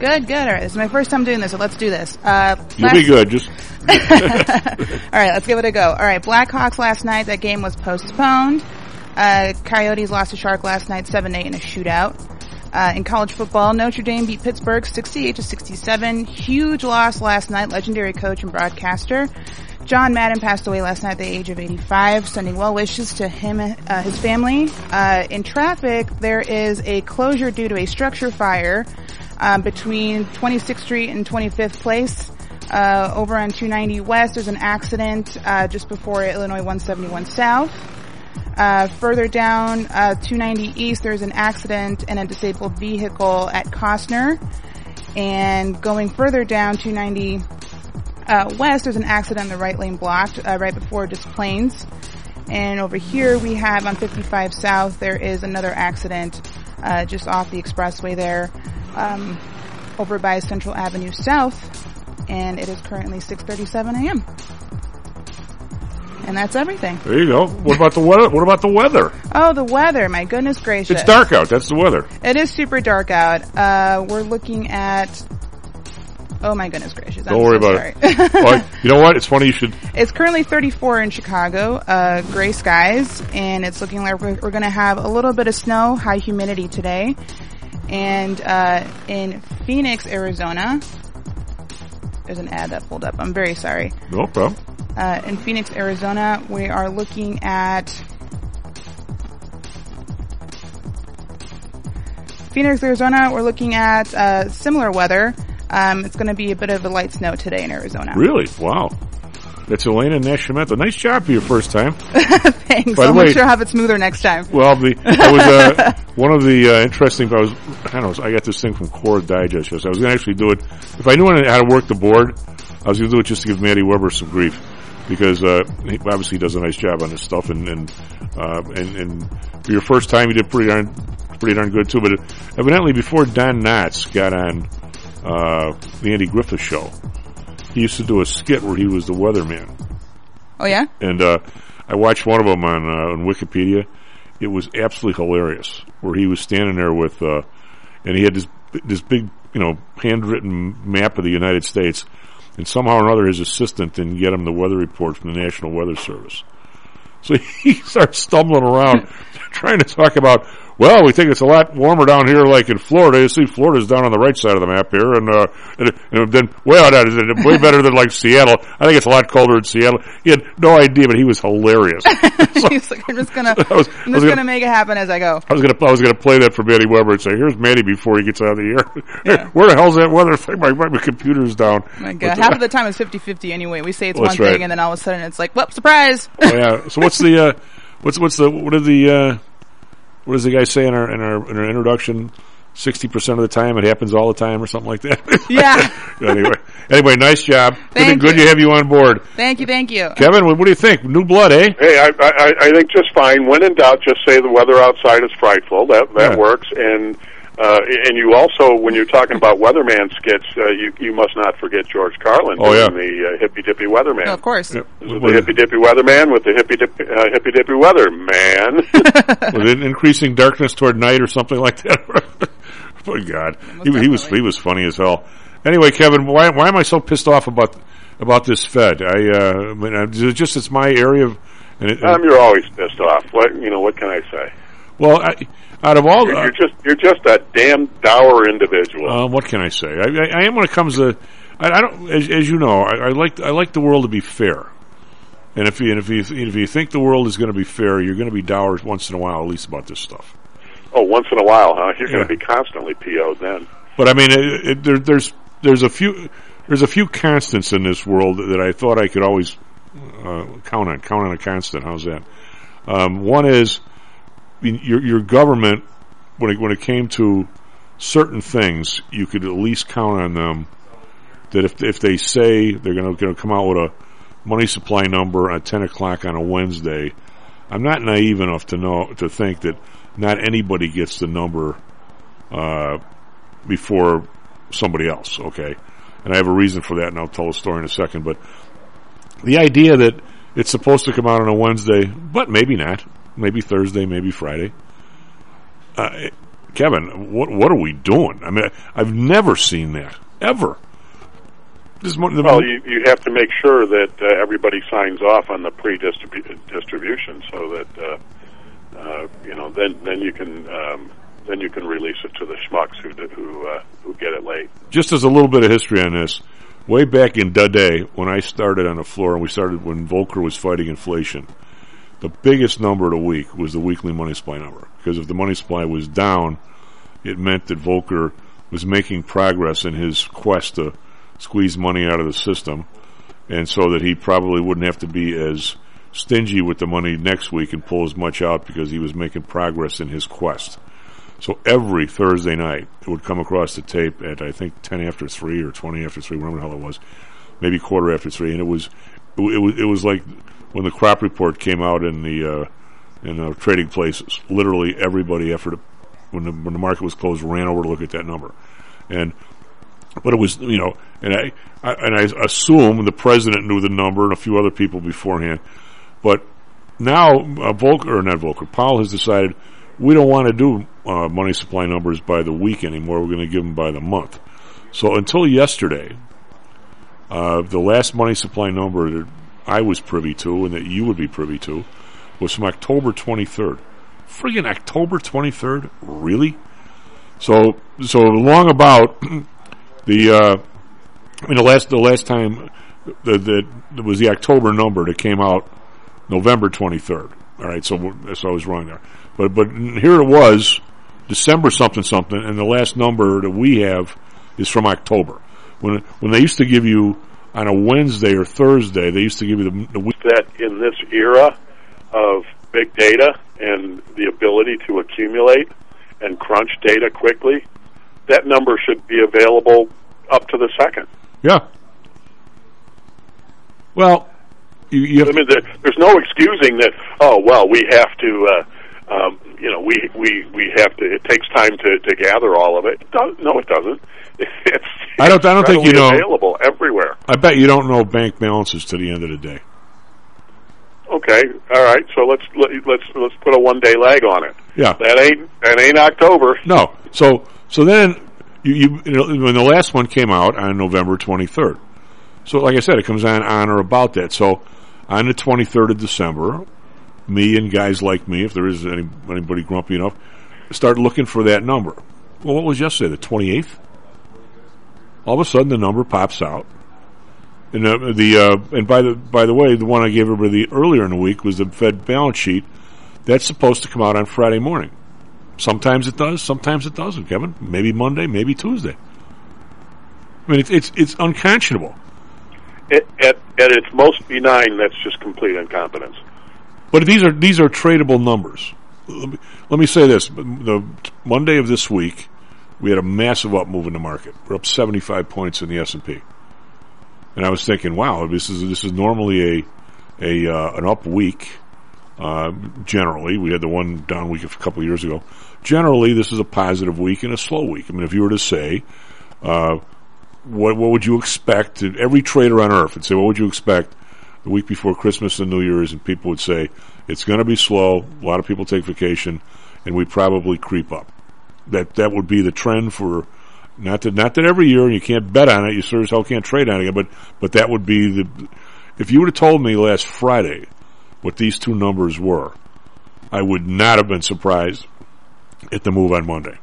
Good, good. All right, this is my first time doing this, so let's do this. Uh, You'll be good. Just. All right, let's give it a go. All right, Blackhawks last night. That game was postponed. Uh, Coyotes lost to Shark last night, seven eight in a shootout. Uh, in college football, Notre Dame beat Pittsburgh sixty-eight to sixty-seven. Huge loss last night. Legendary coach and broadcaster John Madden passed away last night at the age of eighty-five, sending well wishes to him, uh, his family. Uh, in traffic, there is a closure due to a structure fire, um, between twenty-sixth Street and twenty-fifth Place. Uh, over on two ninety West, there's an accident, uh, just before Illinois one seventy-one South. Uh, further down, uh, two ninety East, there's an accident and a disabled vehicle at Costner. And going further down, two ninety, uh, West, there's an accident in the right lane blocked, uh, right before Des Plaines. And over here we have on fifty-five South, there is another accident, uh, just off the expressway there, um, over by Central Avenue South. And it is currently six thirty-seven a.m. And that's everything. There you go. What about the weather? What about the weather? Oh, the weather. My goodness gracious. It's dark out. That's the weather. It is super dark out. Uh, we're looking at... Oh, my goodness gracious. Don't I'm worry so about sorry. it. Well, you know what? It's funny you should... It's currently thirty-four in Chicago, uh, gray skies, and it's looking like we're, we're going to have a little bit of snow, high humidity today. And uh, in Phoenix, Arizona... There's an ad that pulled up. I'm very sorry. No problem. Uh, in Phoenix, Arizona, we are looking at... Phoenix, Arizona, we're looking at uh, similar weather. Um, it's going to be a bit of a light snow today in Arizona. Really? Wow. That's Elena Nascimento. Nice job for your first time. Thanks. I'll make sure I'll have it smoother next time. Well, the, I was, uh, one of the, uh, interesting, I was, I don't know, I got this thing from Core Digest. So I was going to actually do it. If I knew how to work the board, I was going to do it just to give Maddie Weber some grief. Because, uh, he obviously does a nice job on this stuff. And, and, uh, and, and for your first time, you did pretty darn, pretty darn good too. But evidently before Don Knotts got on, uh, the Andy Griffith Show, he used to do a skit where he was the weatherman. Oh, yeah? And uh, I watched one of them on, uh, on Wikipedia. It was absolutely hilarious, where he was standing there with, uh, and he had this this big, you know, handwritten map of the United States, and somehow or another his assistant didn't get him the weather report from the National Weather Service. So he starts stumbling around trying to talk about, well, we think it's a lot warmer down here like in Florida. You see Florida's down on the right side of the map here. And, uh, and, and then, well, that is way better than like Seattle. I think it's a lot colder in Seattle. He had no idea, but he was hilarious. So, he was like, I'm just going to make it happen as I go. I was going to I was gonna play that for Manny Weber and say, here's Manny before he gets out of the air. Yeah. Hey, where the hell's that weather thing? My, my computer's down. Oh my God. What's Half that? Of the time it's fifty-fifty anyway. We say it's That's one right. thing, and then all of a sudden it's like, whoop, surprise. Oh, yeah. So what's the, uh, what's, what's the, what are the, uh, what does the guy say in our in our, in our introduction? Sixty percent of the time, it happens all the time, or something like that. Yeah. anyway, anyway, nice job. Thank good, you. good to have you on board. Thank you, thank you, Kevin. What do you think? New blood, eh? Hey, I, I, I think just fine. When in doubt, just say the weather outside is frightful. That that yeah. works. And uh, and you also, when you're talking about weatherman skits, uh, you you must not forget George Carlin. Oh yeah, the uh, hippy dippy weatherman. No, of course. Yep. The hippy dippy weatherman with the hippy dippy uh, hippy dippy weatherman. With an increasing darkness toward night, or something like that. Oh God, he, he was he was funny as hell. Anyway, Kevin, why why am I so pissed off about about this Fed? I, uh, I mean, I, just it's my area of. And it, um, you're always pissed off. What you know? What can I say? Well, I, out of all, you're, you're just you're just a damn dour individual. Um, what can I say? I, I, I am when it comes to. I, I don't, as, as you know, I, I like I like the world to be fair. And if you, and if you if you think the world is going to be fair, you're going to be dour once in a while, at least about this stuff. Oh, once in a while, huh? You're yeah. going to be constantly P O'd then. But I mean, it, it, there, there's there's a few there's a few constants in this world that I thought I could always uh, count on. Count on a constant. How's that? Um, one is your your government. When it, when it came to certain things, you could at least count on them. That if if they say they're going to come out with a money supply number at ten o'clock on a Wednesday, I'm not naive enough to know to think that. Not anybody gets the number uh, before somebody else, okay? And I have a reason for that, and I'll tell a story in a second. But the idea that it's supposed to come out on a Wednesday, but maybe not, maybe Thursday, maybe Friday. Uh, Kevin, what what are we doing? I mean, I've never seen that, ever. This mo- well, you, you have to make sure that uh, everybody signs off on the pre-distribution so that... Uh Uh, you know, then then you can um, then you can release it to the schmucks who who uh, who get it late. Just as a little bit of history on this, way back in the day when I started on the floor, and we started when Volcker was fighting inflation, the biggest number of the week was the weekly money supply number, because if the money supply was down, it meant that Volcker was making progress in his quest to squeeze money out of the system, and so that he probably wouldn't have to be as stingy with the money next week and pull as much out because he was making progress in his quest. So every Thursday night, it would come across the tape at, I think, ten after three or twenty after three, whatever the hell it was, maybe quarter after three, and it was it was, it was like when the crop report came out in the uh, in the trading places. Literally everybody, after the, when, the, when the market was closed, ran over to look at that number. And But it was, you know, and I, I and I assume the president knew the number and a few other people beforehand. But now, uh, Volcker, or not Volcker, Powell has decided we don't want to do uh, money supply numbers by the week anymore. We're going to give them by the month. So until yesterday, uh, the last money supply number that I was privy to and that you would be privy to was from October twenty-third. Friggin' October twenty-third? Really? So, so long about the, uh, I mean, the last, the last time that it was the October number that came out November twenty-third. All right, so so I was wrong there. But but here it was, December something something, and the last number that we have is from October. When when they used to give you on a Wednesday or Thursday, they used to give you the, the week. That in this era of big data and the ability to accumulate and crunch data quickly, that number should be available up to the second. Yeah. Well... You, you I mean, there, there's no excusing that. Oh well, we have to. Uh, um, you know, we, we we have to. It takes time to, to gather all of it. Don't, no, it doesn't. It's I don't. I don't think you know. Available everywhere. I bet you don't know bank balances to the end of the day. Okay, all right. So let's let, let's let's put a one day lag on it. Yeah, that ain't that ain't October. No. So so then you, you when the last one came out on November twenty-third. So like I said, it comes on on or about that. So on the twenty-third of December, me and guys like me, if there is any, anybody grumpy enough, start looking for that number. Well, what was yesterday, the twenty-eighth? All of a sudden, the number pops out. And uh, the uh, and by the by the way, the one I gave everybody earlier in the week was the Fed balance sheet. That's supposed to come out on Friday morning. Sometimes it does, sometimes it doesn't, Kevin. Maybe Monday, maybe Tuesday. I mean, it's it's, it's unconscionable. It, at at its most benign, that's just complete incompetence. But these are these are tradable numbers. Let me, let me say this: the Monday of this week, we had a massive up move in the market. We're up seventy-five points in the S and P. And I was thinking, wow, this is this is normally a a uh, an up week. Uh, generally, we had the one down week a couple of years ago. Generally, this is a positive week and a slow week. I mean, if you were to say, uh, what what would you expect? Every trader on earth would say, what would you expect the week before Christmas and New Year's? And people would say, it's going to be slow. A lot of people take vacation, and we probably creep up. That that would be the trend for. Not that, not that every year, and you can't bet on it. You sure as hell can't trade on it again. But, but that would be the. If you would have told me last Friday what these two numbers were, I would not have been surprised at the move on Monday.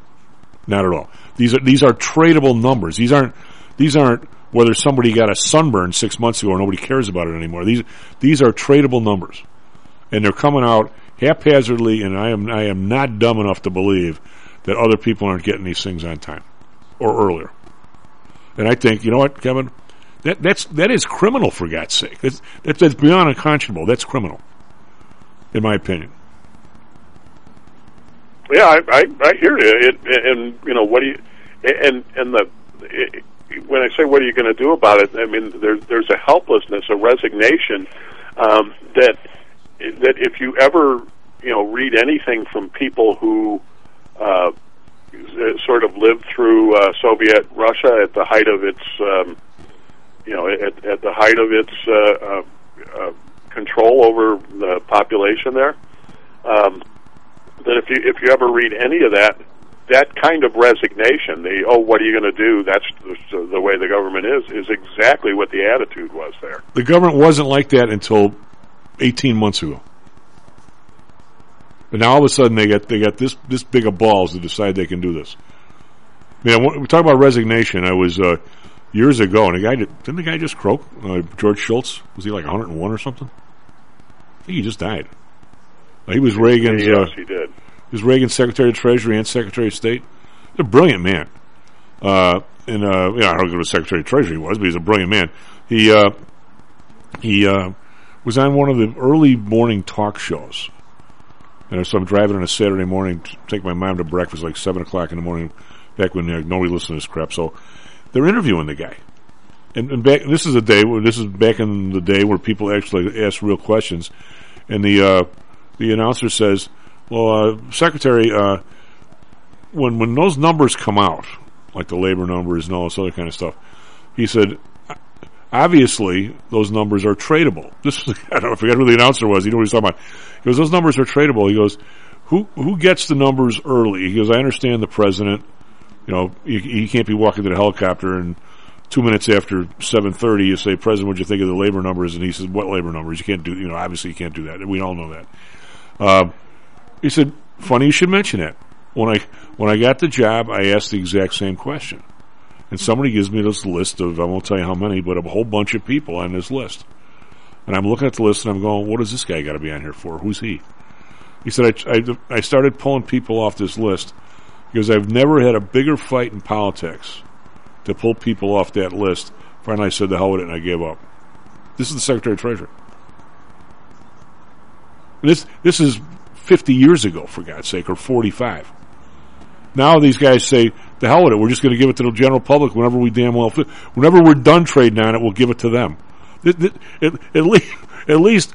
Not at all. These are these are tradable numbers. These aren't these aren't whether somebody got a sunburn six months ago and nobody cares about it anymore. These these are tradable numbers, and they're coming out haphazardly. And I am I am not dumb enough to believe that other people aren't getting these things on time. Or earlier. And I think, you know what, Kevin? That that's that is criminal, for God's sake. That's that's, that's beyond unconscionable. That's criminal, in my opinion. Yeah, I I, I hear you. It, and you know what do you? And and the it, when I say what are you going to do about it? I mean there's there's a helplessness, a resignation um, that that if you ever you know read anything from people who. Uh, sort of lived through uh, Soviet Russia at the height of its, um, you know, at, at the height of its uh, uh, uh, control over the population there. Um, that if you if you ever read any of that, that kind of resignation, the oh, what are you going to do? That's the, the way the government is. Is exactly what the attitude was there. The government wasn't like that until eighteen months ago. But now all of a sudden they got they got this this big of balls to decide they can do this. I mean, we talk about resignation. I was uh, years ago, and a guy did, didn't the guy just croak? Uh, George Shultz, was he like one hundred and one or something? I think he just died. Uh, he was Reagan's. Yes, uh, he did. He was Reagan's Secretary of Treasury and Secretary of State. He's a brilliant man. Uh, and uh, you know, I don't know what Secretary of Treasury was, but he's a brilliant man. He uh, he uh, was on one of the early morning talk shows. And so I'm driving on a Saturday morning to take my mom to breakfast, like seven o'clock in the morning, back when you know, nobody listened to this crap. So they're interviewing the guy. And, and back, this is a day where, this is back in the day where people actually asked real questions. And the uh, the announcer says, well, uh, Secretary, uh, when when those numbers come out, like the labor numbers and all this other kind of stuff, he said, obviously, those numbers are tradable. This was, I don't know, I forget who the announcer was. He knew what he was talking about. He goes, those numbers are tradable. He goes, who who gets the numbers early? He goes, I understand the president. You know, he, he can't be walking to the helicopter and two minutes after seven thirty you say, President, what did you think of the labor numbers? And he says, what labor numbers? You can't do, you know, obviously you can't do that. We all know that. Uh, he said, funny you should mention that. When I, when I got the job, I asked the exact same question. And somebody gives me this list of, I won't tell you how many, but a whole bunch of people on this list. And I'm looking at the list and I'm going, what does this guy got to be on here for? Who's he? He said, I, I, I started pulling people off this list because I've never had a bigger fight in politics to pull people off that list. Finally, I said, the hell with it, and I gave up. This is the Secretary of Treasury. And this, this is fifty years ago, for God's sake, or forty-five. Now these guys say, the hell with it, we're just going to give it to the general public whenever we damn well fit. Whenever we're done trading on it, we'll give it to them. It, it, it, at least, at least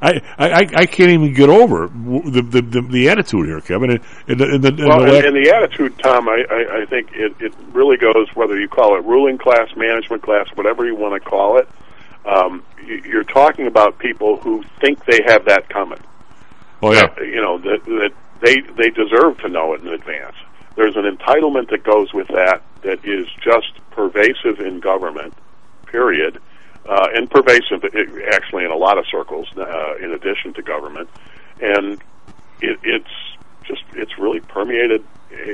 I, I, I can't even get over the the, the, the attitude here, Kevin. And, and, and, the, and, well, the, and the attitude, Tom, I, I, I think it, it really goes, whether you call it ruling class, management class, whatever you want to call it, um, you're talking about people who think they have that coming. Oh, yeah. That, you know, that, that they, they deserve to know it in advance. There's an entitlement that goes with that that is just pervasive in government, period. uh, and pervasive, actually, in a lot of circles, uh, in addition to government. And it, it's just, it's really permeated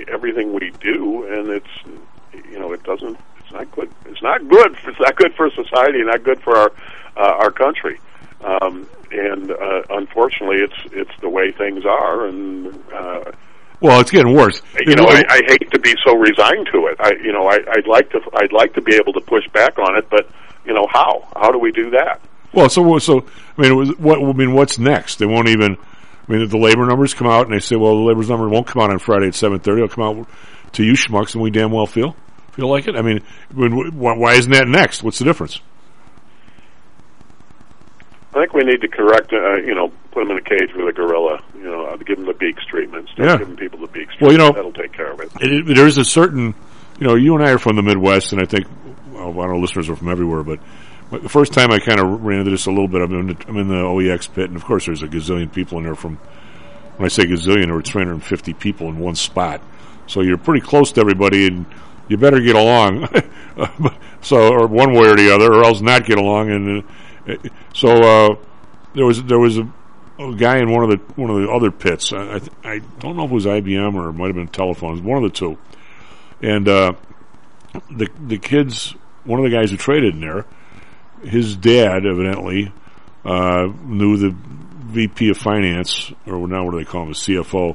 everything we do, and it's, you know, it doesn't, it's not good, it's not good, it's not good for society, not good for our, uh, our country. Um, and, uh, unfortunately, it's, it's the way things are, and, uh, well, it's getting worse. You know, I, I hate to be so resigned to it. I, you know, I, I'd like to, I'd like to be able to push back on it, but you know, how? How do we do that? Well, so, so I mean, it was, what, I mean, what's next? They won't even. I mean, the labor numbers come out, and they say, "Well, the labor number won't come out on Friday at seven thirty. It'll come out to you schmucks, and we damn well feel feel like it." I mean, why isn't that next? What's the difference? I think we need to correct, uh, you know, put them in a cage with a gorilla. You know, give them the beaks treatment. Instead yeah. of giving people the beaks treatment. Well, you know, that'll take care of it. It, it. There's a certain, you know, you and I are from the Midwest, and I think, well, I don't know, listeners are from everywhere, but the first time I kind of ran into this a little bit, I'm in, the, I'm in the O E X pit, and of course there's a gazillion people in there from, when I say gazillion, there were three hundred fifty people in one spot. So you're pretty close to everybody, and you better get along. So, or one way or the other, or else not get along, and... Uh, So uh, there was there was a, a guy in one of the one of the other pits. I, I I don't know if it was I B M or it might have been Telephone. One of the two. And uh, the the kids, one of the guys who traded in there, his dad evidently uh, knew the V P of Finance, or now what do they call him, a C F O,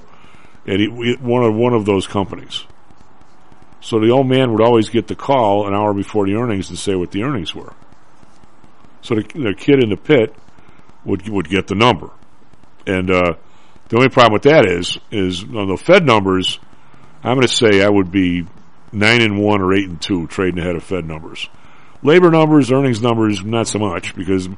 and he, one of one of those companies. So the old man would always get the call an hour before the earnings and say what the earnings were. So the, the kid in the pit would would get the number, and uh, the only problem with that is is on the Fed numbers, I'm going to say I would be nine and one or eight and two trading ahead of Fed numbers. Labor numbers, earnings numbers, not so much, because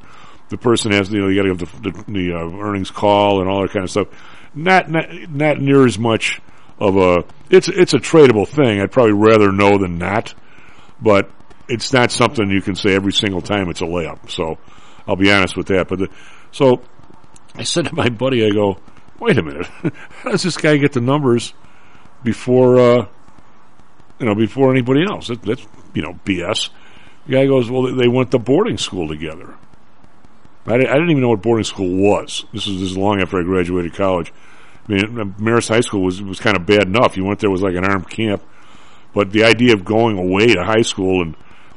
the person has, you know, you got to have the, the, the uh, earnings call and all that kind of stuff. Not not not near as much of a it's it's a tradable thing. I'd probably rather know than not, but it's not something you can say every single time it's a layup. So I'll be honest with that. But the, so I said to my buddy, I go, wait a minute, how does this guy get the numbers before, uh, you know, before anybody else? That, that's, you know, B S. The guy goes, well, they went to boarding school together. I didn't, I didn't even know what boarding school was. This was, this is long after I graduated college. I mean, Marist High School was, was kind of bad enough. You went there, it was like an armed camp. But the idea of going away to high school and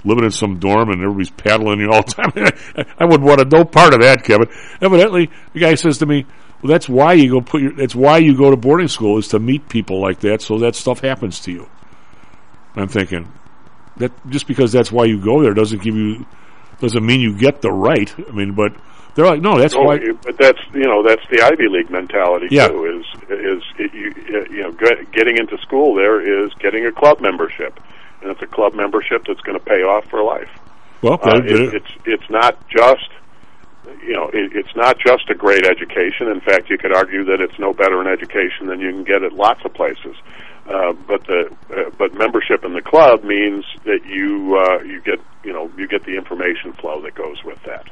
living in some dorm and everybody's paddling you all the time. I wouldn't want to know part of that, Kevin. Evidently, the guy says to me, well, that's why you go put your, that's why you go to boarding school, is to meet people like that, so that stuff happens to you. And I'm thinking, that just because that's why you go there doesn't give you, doesn't mean you get the right. I mean, but they're like, no, that's oh, why. But that's, you know, that's the Ivy League mentality, yeah. too, is, is, it, you, you know, getting into school there is getting a club membership. And it's a club membership that's going to pay off for life. Well, uh, it, it's it's not just, you know, it, it's not just a great education. In fact, you could argue that it's no better an education than you can get at lots of places. Uh, but the uh, but membership in the club means that you uh, you get you know you get the information flow that goes with that.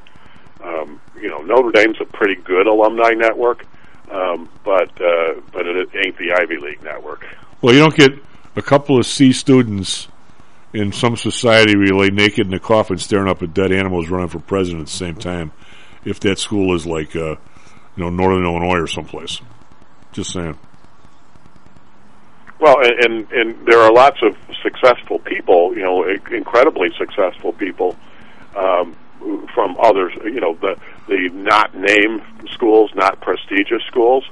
Um, you know, Notre Dame's a pretty good alumni network, um, but uh, but it ain't the Ivy League network. Well, you don't get a couple of C students in some society where you lay naked in a coffin staring up at dead animals running for president at the same time, if that school is like, uh, you know, Northern Illinois or someplace. Just saying. Well, and, and, and there are lots of successful people, you know, incredibly successful people um, from others, you know, the, the not-named schools, not prestigious schools.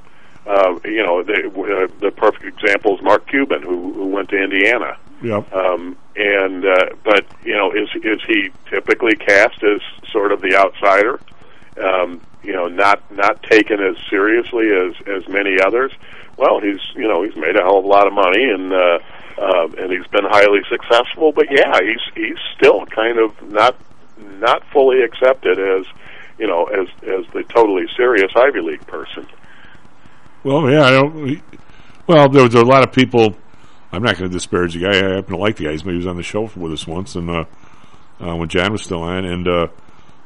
Uh, you know, they, uh, the perfect example is Mark Cuban, who, who went to Indiana. Yep. Um, and uh, but you know, is is he typically cast as sort of the outsider? Um, you know, not not taken as seriously as, as many others. Well, he's you know he's made a hell of a lot of money, and uh, uh, and he's been highly successful. But yeah, he's he's still kind of not not fully accepted as you know as as the totally serious Ivy League person. Well, yeah, I don't. Well, there was a lot of people. I'm not going to disparage the guy. I happen to like the guy. He was on the show with us once, and uh, uh, when John was still on, and uh,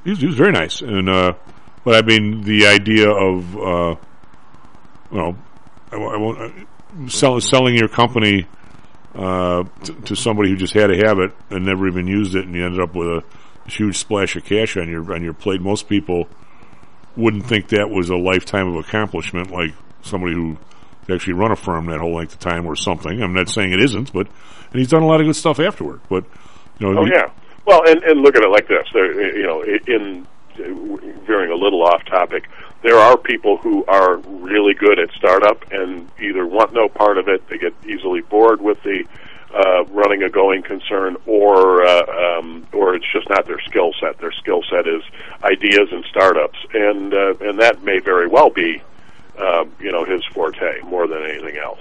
he, was, he was very nice. And uh, but I mean, the idea of uh, you know, I, I won't, I, sell, selling your company uh, t- to somebody who just had to have it and never even used it, and you ended up with a huge splash of cash on your on your plate. Most people wouldn't think that was a lifetime of accomplishment, like somebody who actually run a firm that whole length of time or something. I'm not saying it isn't, but and he's done a lot of good stuff afterward. But you know, oh he, yeah, well, and, and look at it like this. There, you know, in veering a little off topic, there are people who are really good at startup and either want no part of it, they get easily bored with the uh, running a going concern, or uh, um, or it's just not their skill set. Their skill set is ideas and startups, and uh, and that may very well be. Uh, you know, his forte more than anything else.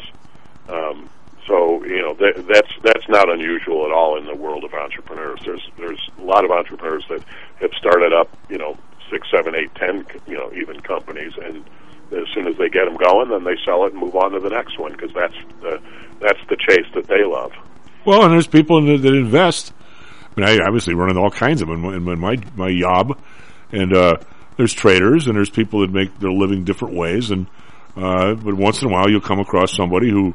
Um, so you know th- that's that's not unusual at all in the world of entrepreneurs. There's there's a lot of entrepreneurs that have started up, you know, six, seven, eight, ten, you know, even companies, and as soon as they get them going, then they sell it and move on to the next one because that's the that's the chase that they love. Well, and there's people that invest. I mean, I obviously run into all kinds of them in my in my, my job, and. uh There's traders, and there's people that make their living different ways, and uh, but once in a while you'll come across somebody who,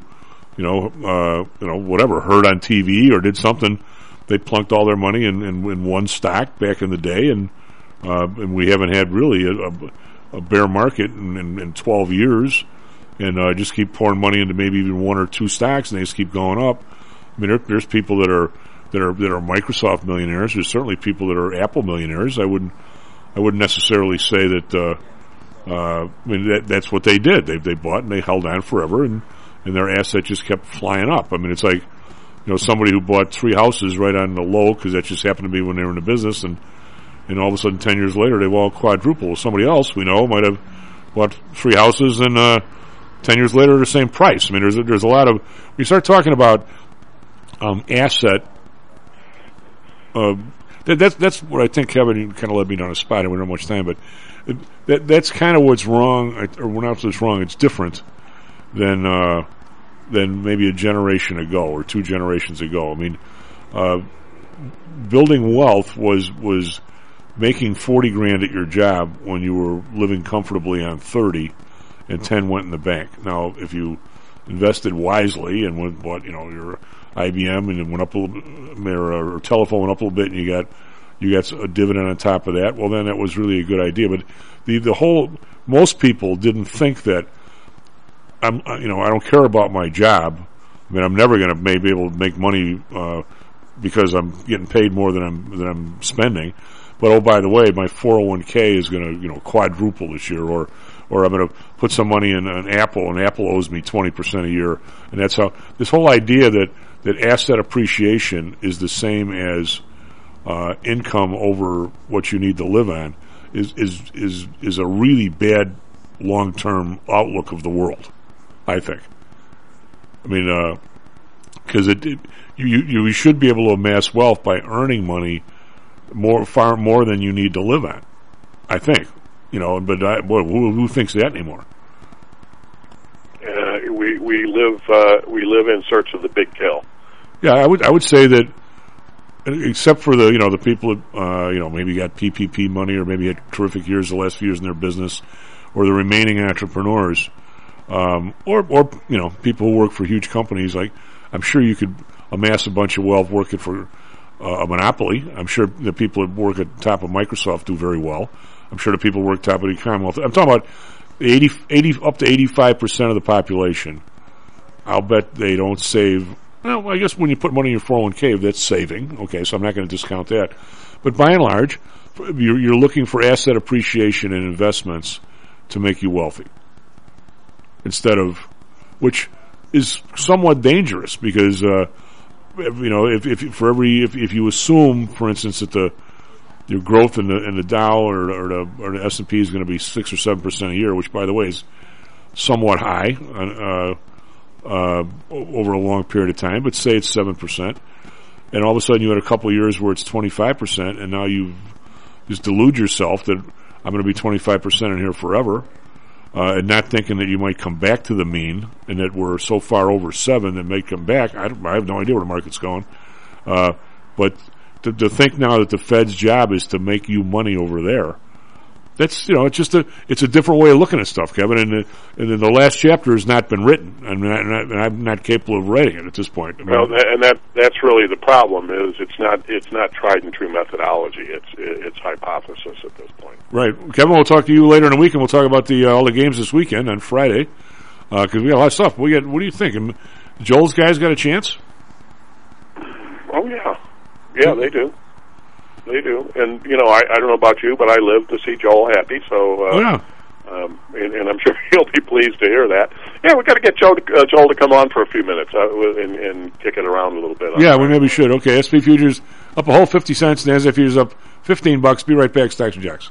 you know, uh, you know, whatever, heard on T V or did something, they plunked all their money in, in, in one stock back in the day, and uh, and we haven't had really a, a bear market in, in, in twelve years, and uh, just keep pouring money into maybe even one or two stocks, and they just keep going up. I mean, there, there's people that are that are that are Microsoft millionaires. There's certainly people that are Apple millionaires. I wouldn't. I wouldn't necessarily say that. Uh, uh, I mean, that, that's what they did. They they bought and they held on forever, and, and their asset just kept flying up. I mean, it's like, you know, somebody who bought three houses right on the low because that just happened to be when they were in the business, and and all of a sudden ten years later they've all quadrupled. Somebody else we know might have bought three houses, and uh, ten years later the same price. I mean, there's a, there's a lot of when you start talking about um, asset. Uh, That's that's what I think, Kevin, kind of led me down a spot. I don't have much time, but that that's kind of what's wrong, or not what's wrong. It's different than uh, than maybe a generation ago or two generations ago. I mean, uh, building wealth was was making forty grand at your job when you were living comfortably on thirty, and ten went in the bank. Now, if you invested wisely and went, what you know, your I B M and it went up a little bit, or, or telephone went up a little bit, and you got you got a dividend on top of that. Well, then that was really a good idea. But the the whole most people didn't think that I'm you know I don't care about my job. I mean, I'm never going to maybe be able to make money uh, because I'm getting paid more than I'm than I'm spending. But oh, by the way, my four oh one k is going to you know quadruple this year, or or I'm going to put some money in an Apple, and Apple owes me twenty percent a year, and that's how this whole idea that. That asset appreciation is the same as uh, income over what you need to live on is is is is a really bad long-term outlook of the world, I think. I mean, because uh, it, it you, you you should be able to amass wealth by earning money more far more than you need to live on, I think. You know, but I, boy, who, who thinks that anymore? Uh, we we live uh, we live in search of the big kill. Yeah, I would I would say that, except for the you know the people that uh, you know maybe got P P P money or maybe had terrific years the last few years in their business, or the remaining entrepreneurs, um, or or you know people who work for huge companies. Like I'm sure you could amass a bunch of wealth working for uh, a monopoly. I'm sure the people that work at the top of Microsoft do very well. I'm sure the people who work top of the Commonwealth. I'm talking about. eighty, eighty, up to eighty-five percent of the population, I'll bet they don't save. Well, I guess when you put money in your four oh one k, that's saving. Okay, so I'm not going to discount that. But by and large, you're, you're looking for asset appreciation and investments to make you wealthy, instead of, which is somewhat dangerous because, uh, you know, if, if for every if, if you assume, for instance, that the your growth in the in the Dow or, or the or the S and P is going to be six or seven percent a year, which by the way is somewhat high uh, uh, over a long period of time. But say it's seven percent, and all of a sudden you had a couple of years where it's twenty five percent, and now you just delude yourself that I'm going to be twenty five percent in here forever, uh, and not thinking that you might come back to the mean, and that we're so far over seven that may come back. I, don't, I have no idea where the market's going, uh, but. To, to think now that the Fed's job is to make you money over there That's, you know, it's just a, it's a different way of looking at stuff, Kevin. And the, and the last chapter has not been written, and I'm, I'm not capable of writing it at this point. Well, and that that's really the problem is it's not it's not tried and true methodology. It's it's hypothesis at this point. Right, Kevin. We'll talk to you later in the week, and we'll talk about the uh, all the games this weekend on Friday because uh, we got a lot of stuff. We got. What do you think? Joel's guys got a chance? Oh yeah, yeah, they do. They do, and you know, I, I don't know about you, but I live to see Joel happy, so uh, oh, yeah. um, and, and I'm sure he'll be pleased to hear that. Yeah, we've got to get Joel to, uh, Joel to come on for a few minutes uh, and, and kick it around a little bit. Yeah, we maybe should. Okay, S and P Futures up a whole fifty cents, NASDAQ Futures up fifteen bucks. Be right back, Stacks and Jacks.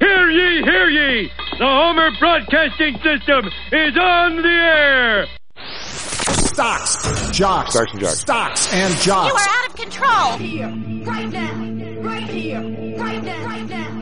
Hear ye, hear ye! The Homer Broadcasting System is on the air! Stocks, jocks, Stocks and jocks, stocks and jocks. You are out of control! Right here, right now, right here, right now, right now.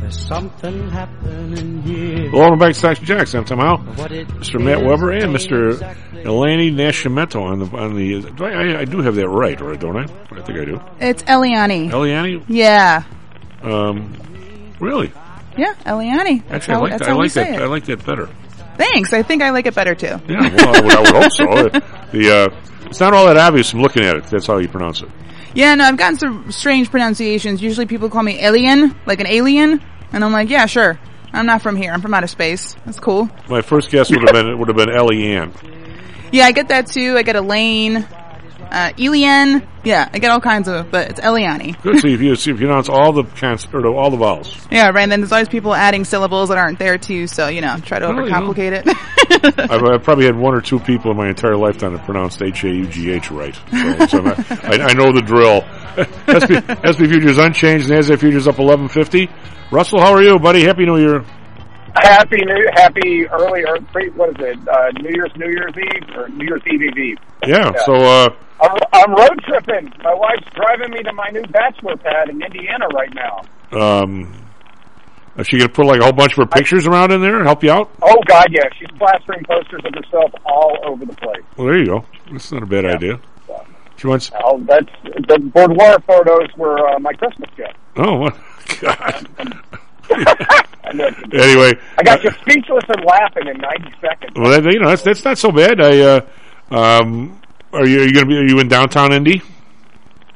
There's something happening here. Welcome back to Stocks and Jocks. I'm Tom Howell. Mister Matt Weber and Mister Eleni Nascimento on the on the. Do I, I do have that right, or don't I? I think I do. It's Eliani. Eliani. Yeah. Um. Really. Yeah, Eliani. That's Actually, how, I like that. I like that. It. I like that better. Thanks. I think I like it better too. Yeah. Well, I would, I would hope so. The uh, it's not all that obvious from looking at it. That's how you pronounce it. Yeah. No, I've gotten some strange pronunciations. Usually, people call me alien, like an alien, and I'm like, yeah, sure. I'm not from here. I'm from outer space. That's cool. My first guess would have been would have been Ellie Ann. Yeah, I get that too. I get Elaine, uh, Elian. Yeah, I get all kinds of, but it's Eliani. Good. So if you see if you pronounce all the cons- or all the vowels. Yeah, right. And then there's always people adding syllables that aren't there too. So you know, try to well, overcomplicate you know. it. I've, I've probably had one or two people in my entire lifetime that pronounced H A U G H right. So, so not, I, I know the drill. S and P Futures unchanged. NASDAQ Futures up eleven fifty. Russell, how are you, buddy? Happy New Year. Happy New Happy early, early what is it? Uh, New Year's New Year's Eve or New Year's Eve Eve. Yeah, yeah. So uh, I'm, I'm road tripping. My wife's driving me to my new bachelor pad in Indiana right now. Um, is she gonna put like a whole bunch of her pictures I, around in there and help you out? Oh God, yeah. She's plastering posters of herself all over the place. Well, there you go. That's not a bad yeah. idea. So, she wants. Oh, that's the boudoir photos were uh, my Christmas gift. Oh, what? God. I know anyway, I got uh, you speechless and laughing in ninety seconds. Well, that, you know that's that's not so bad. I uh, um, are you, are you going to be? Are you in downtown Indy?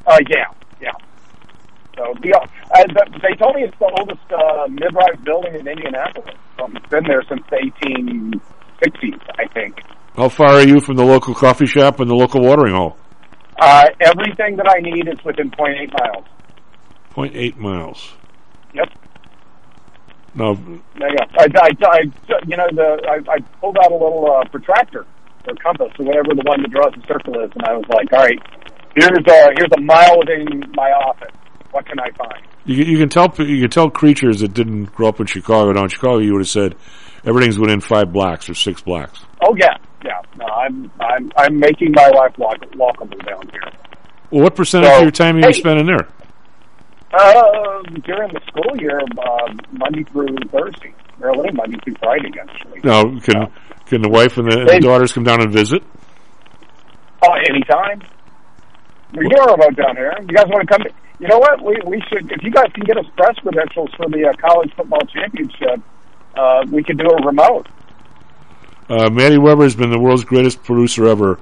Uh, yeah, yeah. So the, uh, they told me it's the oldest uh, mid-rise building in Indianapolis. So it's been there since the eighteen sixties, I think. How far are you from the local coffee shop and the local watering hole? Uh, everything that I need is within point eight miles. point eight miles. Yep. No. No, yeah. I, I, I, you know, the I, I pulled out a little uh, protractor or compass or whatever the one that draws the circle is, and I was like, all right, here's a here's a mile within my office. What can I find? You, you can tell you can tell creatures that didn't grow up in Chicago. Now in Chicago, you would have said everything's within five blocks or six blocks. Oh yeah, yeah. No, I'm I'm I'm making my life walk, walkable down here. Well, what percentage so, of your time are you hey, spending there? Uh, during the school year, uh, Monday through Thursday, or only Monday through Friday, actually. No, can uh, can the wife and the, and the daughters come down and visit? Oh, uh, anytime. You're about down here. You guys want to come? To, you know what? We we should. If you guys can get us press credentials for the uh, college football championship, uh, we could do a remote. Uh, Matty Weber has been the world's greatest producer ever,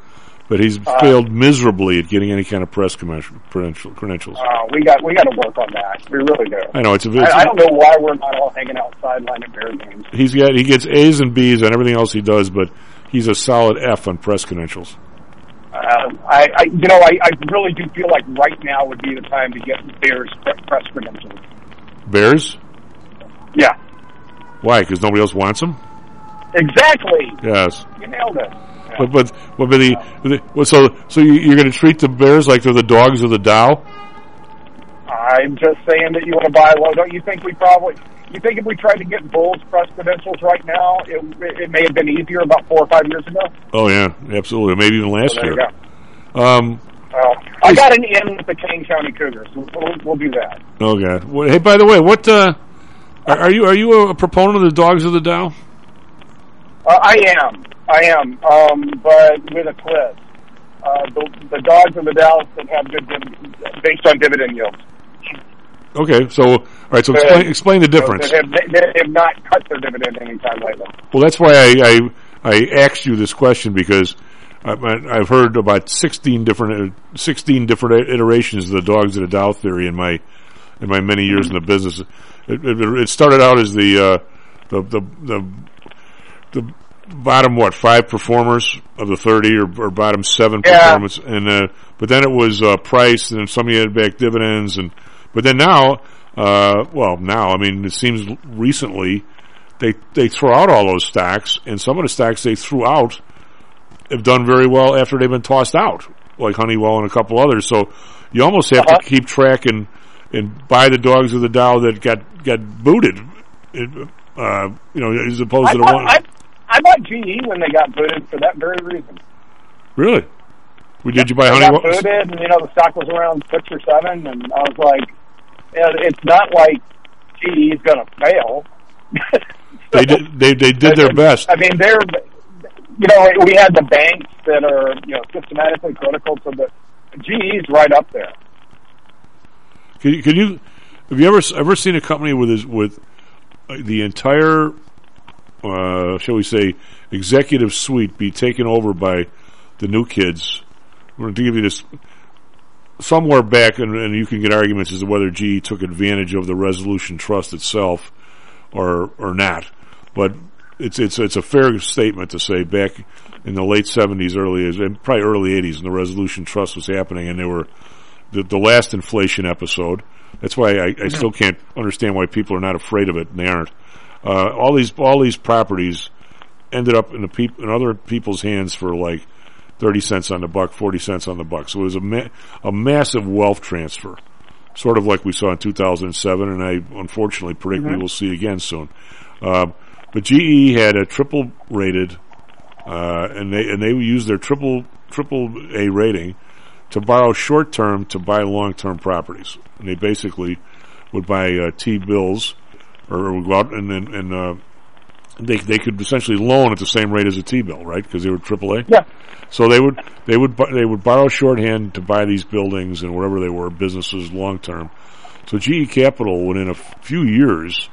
but he's uh, failed miserably at getting any kind of press commercial, credential, credentials. Uh, we got we got to work on that. We really do. I know it's a. It's, I, I don't know why we're not all hanging out sideline at bear games. He's got he gets A's and B's on everything else he does, but he's a solid F on press credentials. Uh, I, I you know I, I really do feel like right now would be the time to get Bears press credentials. Bears? Yeah. Why? Because nobody else wants them. Exactly. Yes. You nailed it. But but, but the, the so so you, you're going to treat the Bears like they're the dogs of the Dow? I'm just saying that you want to buy low. Don't you think we probably? You think if we tried to get Bulls press credentials right now, it, it may have been easier about four or five years ago? Oh yeah, absolutely. Maybe even last well, there year. You go. Um, well, I got an in with the Kane County Cougars. We'll, we'll do that. Okay. Well, hey, by the way, what uh, are, are you? Are you a proponent of the dogs of the Dow? Uh, I am. I am, um, but with a twist. Uh, the, the dogs of the Dallas that have good dividends based on dividend yields. Okay, so, all right, so but, explain, explain the difference. So they, have, they have not cut their dividend any time lately. Well, that's why I, I, I asked you this question, because I, I, I've heard about sixteen different, sixteen different iterations of the dogs of the Dow theory in my in my many years mm-hmm. in the business. It, it, it started out as the uh, the the the, the bottom what five performers of the thirty or, or bottom seven yeah. performance, and uh, but then it was uh, price, and then somebody had back dividends, and but then now, uh, well now I mean it seems recently they they throw out all those stocks, and some of the stocks they threw out have done very well after they've been tossed out, like Honeywell and a couple others. So you almost have uh-huh. to keep track and and buy the dogs of the Dow that got got booted, uh, you know, as opposed I, to the I, one. I, I bought G E when they got booted for that very reason. Really? Did yep. you buy Honeywell? They got booted, and you know the stock was around six or seven, and I was like, "It's not like G E is going to fail." so, they did. They they did their best. I mean, they're you know we had the banks that are you know systematically critical to the G E's right up there. Can you, can you have you ever ever seen a company with his, with the entire Uh, shall we say, executive suite be taken over by the new kids? We're going to give you this somewhere back, and, and you can get arguments as to whether G E took advantage of the Resolution Trust itself or or not. But it's it's it's a fair statement to say back in the late seventies, early and probably early eighties, when the Resolution Trust was happening, and they were the, the last inflation episode. That's why I, I still can't understand why people are not afraid of it, and they aren't. Uh, all these all these properties ended up in the peop- in other people's hands for like thirty cents on the buck, forty cents on the buck. So it was a ma- a massive wealth transfer, sort of like we saw in two thousand and seven, and I unfortunately predict mm-hmm. we will see again soon. Uh, but G E had a triple rated, uh, and they and they used their triple triple A rating to borrow short term to buy long term properties, and they basically would buy uh, T bills. Or would go out and and, and uh, they they could essentially loan at the same rate as a T bill, right? Because they were triple A. Yeah. So they would they would they would borrow shorthand to buy these buildings and wherever they were businesses long term. So G E Capital, within a few years,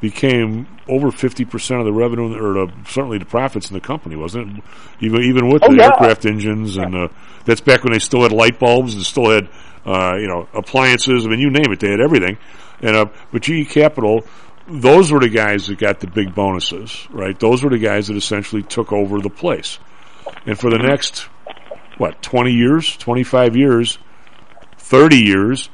became over fifty percent of the revenue, or the, certainly the profits in the company, wasn't it? Even even with oh, the yeah. aircraft engines and uh, that's back when they still had light bulbs and still had uh, you know appliances. I mean, you name it, they had everything. And uh, but G E Capital, those were the guys that got the big bonuses, right? Those were the guys that essentially took over the place. And for the next what, twenty years, twenty-five years, thirty years,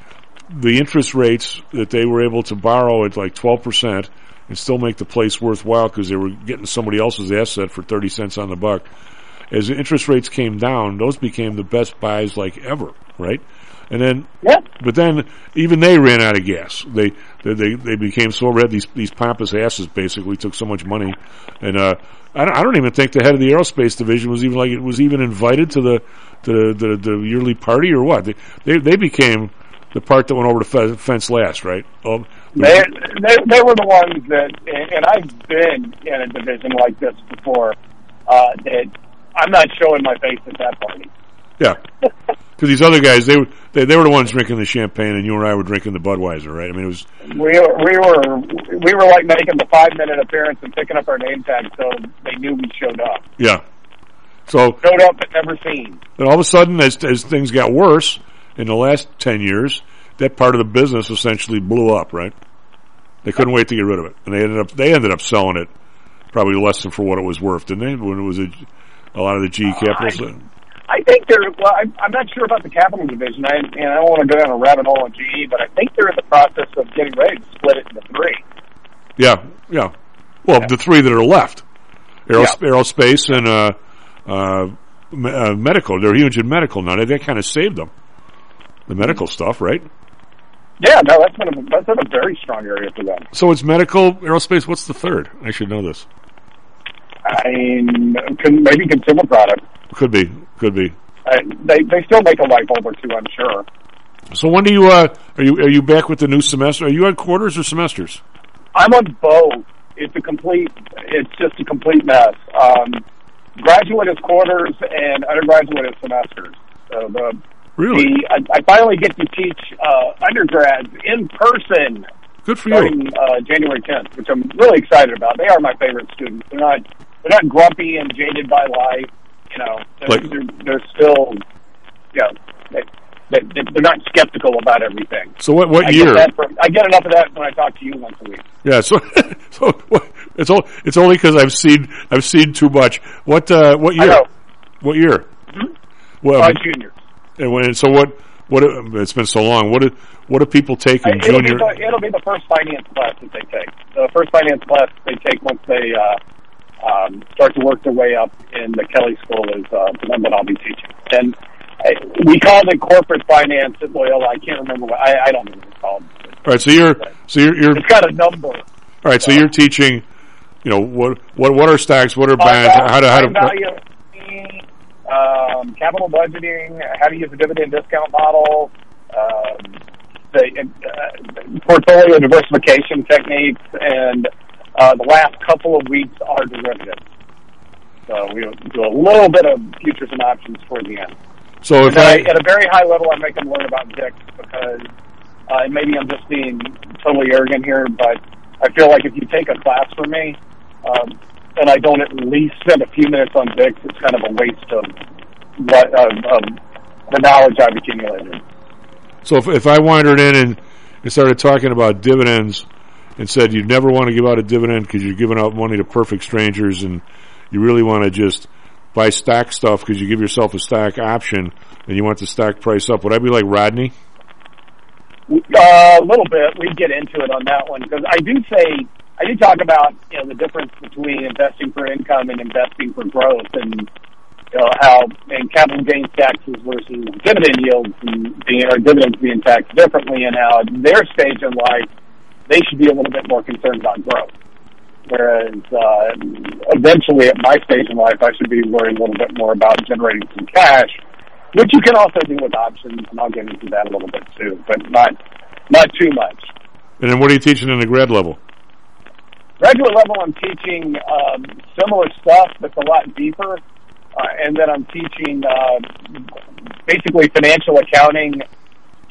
the interest rates that they were able to borrow at like twelve percent and still make the place worthwhile because they were getting somebody else's asset for thirty cents on the buck. As interest rates came down, those became the best buys like ever, right? And then, yep. But then even they ran out of gas. They they they became so red. These these pompous asses basically took so much money, and uh, I don't I don't even think the head of the aerospace division was even like it was even invited to the to the, the, the yearly party or what. They, they they became the part that went over the fence last, right? Um, they, they they were the ones that, and I've been in a division like this before. Uh, that I'm not showing my face at that party. Yeah. Because these other guys, they were they, they were the ones drinking the champagne, and you and I were drinking the Budweiser, right? I mean, it was we were we were we were like making the five minute appearance and picking up our name tag, so they knew we showed up. Yeah, so showed up but never seen. And all of a sudden, as as things got worse in the last ten years, that part of the business essentially blew up. Right? They couldn't wait to get rid of it, and they ended up they ended up selling it probably less than for what it was worth, didn't they? When it was a, a lot of the G E Capital. Uh, I think they're, well, I'm, I'm not sure about the capital division, I, and I don't want to go down a rabbit hole on G E, but I think they're in the process of getting ready to split it into three. Yeah, yeah. Well, yeah. The three that are left. Aeros- yeah. Aerospace and uh, uh, me- uh, medical. They're huge in medical now. That kind of saved them. The medical stuff, right? Yeah, no, that's been, a, that's been a very strong area for them. So it's medical, aerospace, what's the third? I should know this. I mean, maybe consumer product. Could be, could be. Uh, they they still make a light bulb or two, I'm sure. So when do you uh, are you are you back with the new semester? Are you on quarters or semesters? I'm on both. It's a complete. It's just a complete mess. Um, graduate is quarters and undergraduate is semesters. So the really, the, I, I finally get to teach uh, undergrads in person. Good for starting, you. Uh, January tenth, which I'm really excited about. They are my favorite students. They're not they're not grumpy and jaded by life. You know, they're, like, they're, they're still, you know, they, they, they're not skeptical about everything. So what? What I year? Get from, I get enough of that when I talk to you once a week. Yeah. So, so it's all, it's only because I've seen I've seen too much. What? Uh, what year? I know. What year? Mm-hmm. Well, uh, junior. And when, so what? What? It's been so long. What? Do, what do people take in I, it'll junior? Be the, it'll be the first finance class that they take. The first finance class they take once they. Uh, Um, start to work their way up in the Kelly School is uh, the one that I'll be teaching. And I, we called it corporate finance at Loyola. I can't remember what I, I don't know what it's called. All right, so you're so you're, you're it's got a number. All right, so, so you're teaching. You know what what what are stocks? What are bonds? Uh, how to how to value, um, capital budgeting? How to use a dividend discount model? Um, the uh, portfolio diversification techniques and. Uh, the last couple of weeks are derivatives. So we do a little bit of futures and options toward the end. So if I, I, at a very high level, I make them learn about D I C because, uh, and maybe I'm just being totally arrogant here, but I feel like if you take a class from me, um, and I don't at least spend a few minutes on D I C, it's kind of a waste of, what, of, of the knowledge I've accumulated. So if, if I wandered in and, and started talking about dividends, and said you never want to give out a dividend because you're giving out money to perfect strangers, and you really want to just buy stock stuff because you give yourself a stock option and you want the stock price up. Would I be like Rodney? Uh, a little bit. We get into it on that one because I do say I do talk about you know the difference between investing for income and investing for growth, and you know, how and capital gains taxes versus dividend yields and being, or dividends being taxed differently, and how at their stage in life. They should be a little bit more concerned about growth. Whereas uh, eventually at my stage in life, I should be worrying a little bit more about generating some cash, which you can also do with options, and I'll get into that a little bit too, but not not too much. And then what are you teaching in the grad level? Graduate level, I'm teaching um, similar stuff that's a lot deeper, uh, and then I'm teaching uh, basically financial accounting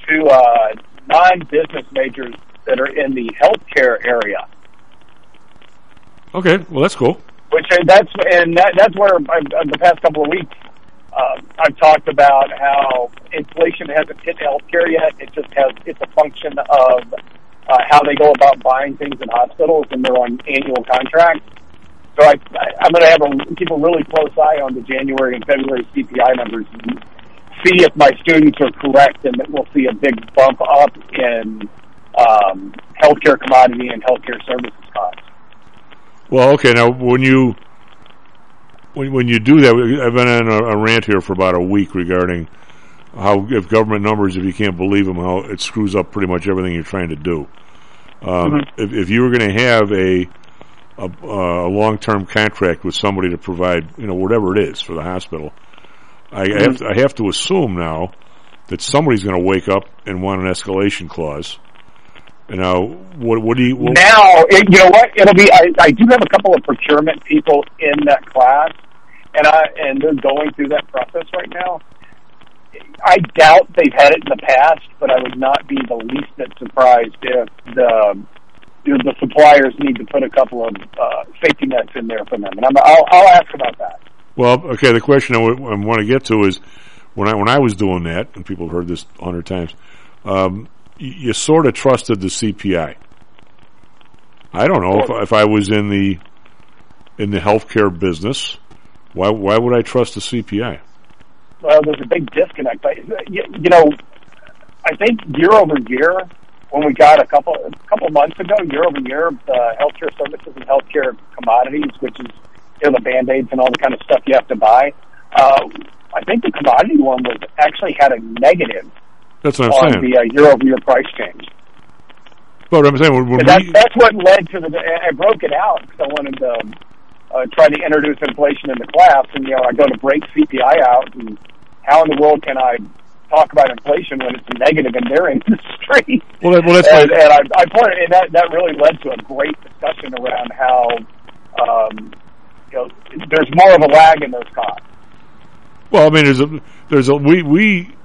to uh, non-business majors that are in the healthcare area. Okay, well that's cool. Which that's and that, that's where I've, the past couple of weeks uh, I've talked about how inflation hasn't hit healthcare yet. It just has it's a function of uh, how they go about buying things in hospitals, and they're on annual contracts. So I, I'm going to have a, keep a really close eye on the January and February C P I numbers and see if my students are correct, and that we'll see a big bump up in um, healthcare commodity and healthcare services costs. Well, okay. Now, when you when when you do that, I've been on a, a rant here for about a week regarding how if government numbers, if you can't believe them, how it screws up pretty much everything you're trying to do. Um, mm-hmm. if, if you were going to have a A, uh, a long-term contract with somebody to provide, you know, whatever it is for the hospital, I, mm-hmm. I, have, to, I have to assume now that somebody's going to wake up and want an escalation clause. You know, what, what do you... What, now, it, you know what, it'll be, I, I do have a couple of procurement people in that class, and I and they're going through that process right now. I doubt they've had it in the past, but I would not be the least bit surprised if the... the suppliers need to put a couple of uh, safety nets in there for them, and I'm, I'll, I'll ask about that. Well, okay. The question I, w- I want to get to is when I when I was doing that, and people have heard this a hundred times. Um, you, you sort of trusted the C P I. I don't know if, if I was in the in the healthcare business, why why would I trust the C P I? Well, there's a big disconnect. But, you, you know, I think year over year. When we got a couple a couple months ago, year over year, the healthcare services and healthcare commodities, which is you know the Band-Aids and all the kind of stuff you have to buy, uh, I think the commodity one was actually had a negative. That's what I'm on saying. The uh, year over year price change. But I'm saying when, when that's, we... that's what led to the. I broke it out because I wanted to uh, try to introduce inflation in the class, and you know I go to break C P I out, and how in the world can I talk about inflation when it's negative in their industry? Well, well that's and, and I, I pointed, and that, that really led to a great discussion around how um, you know there's more of a lag in those costs. Well, I mean, there's a there's a we we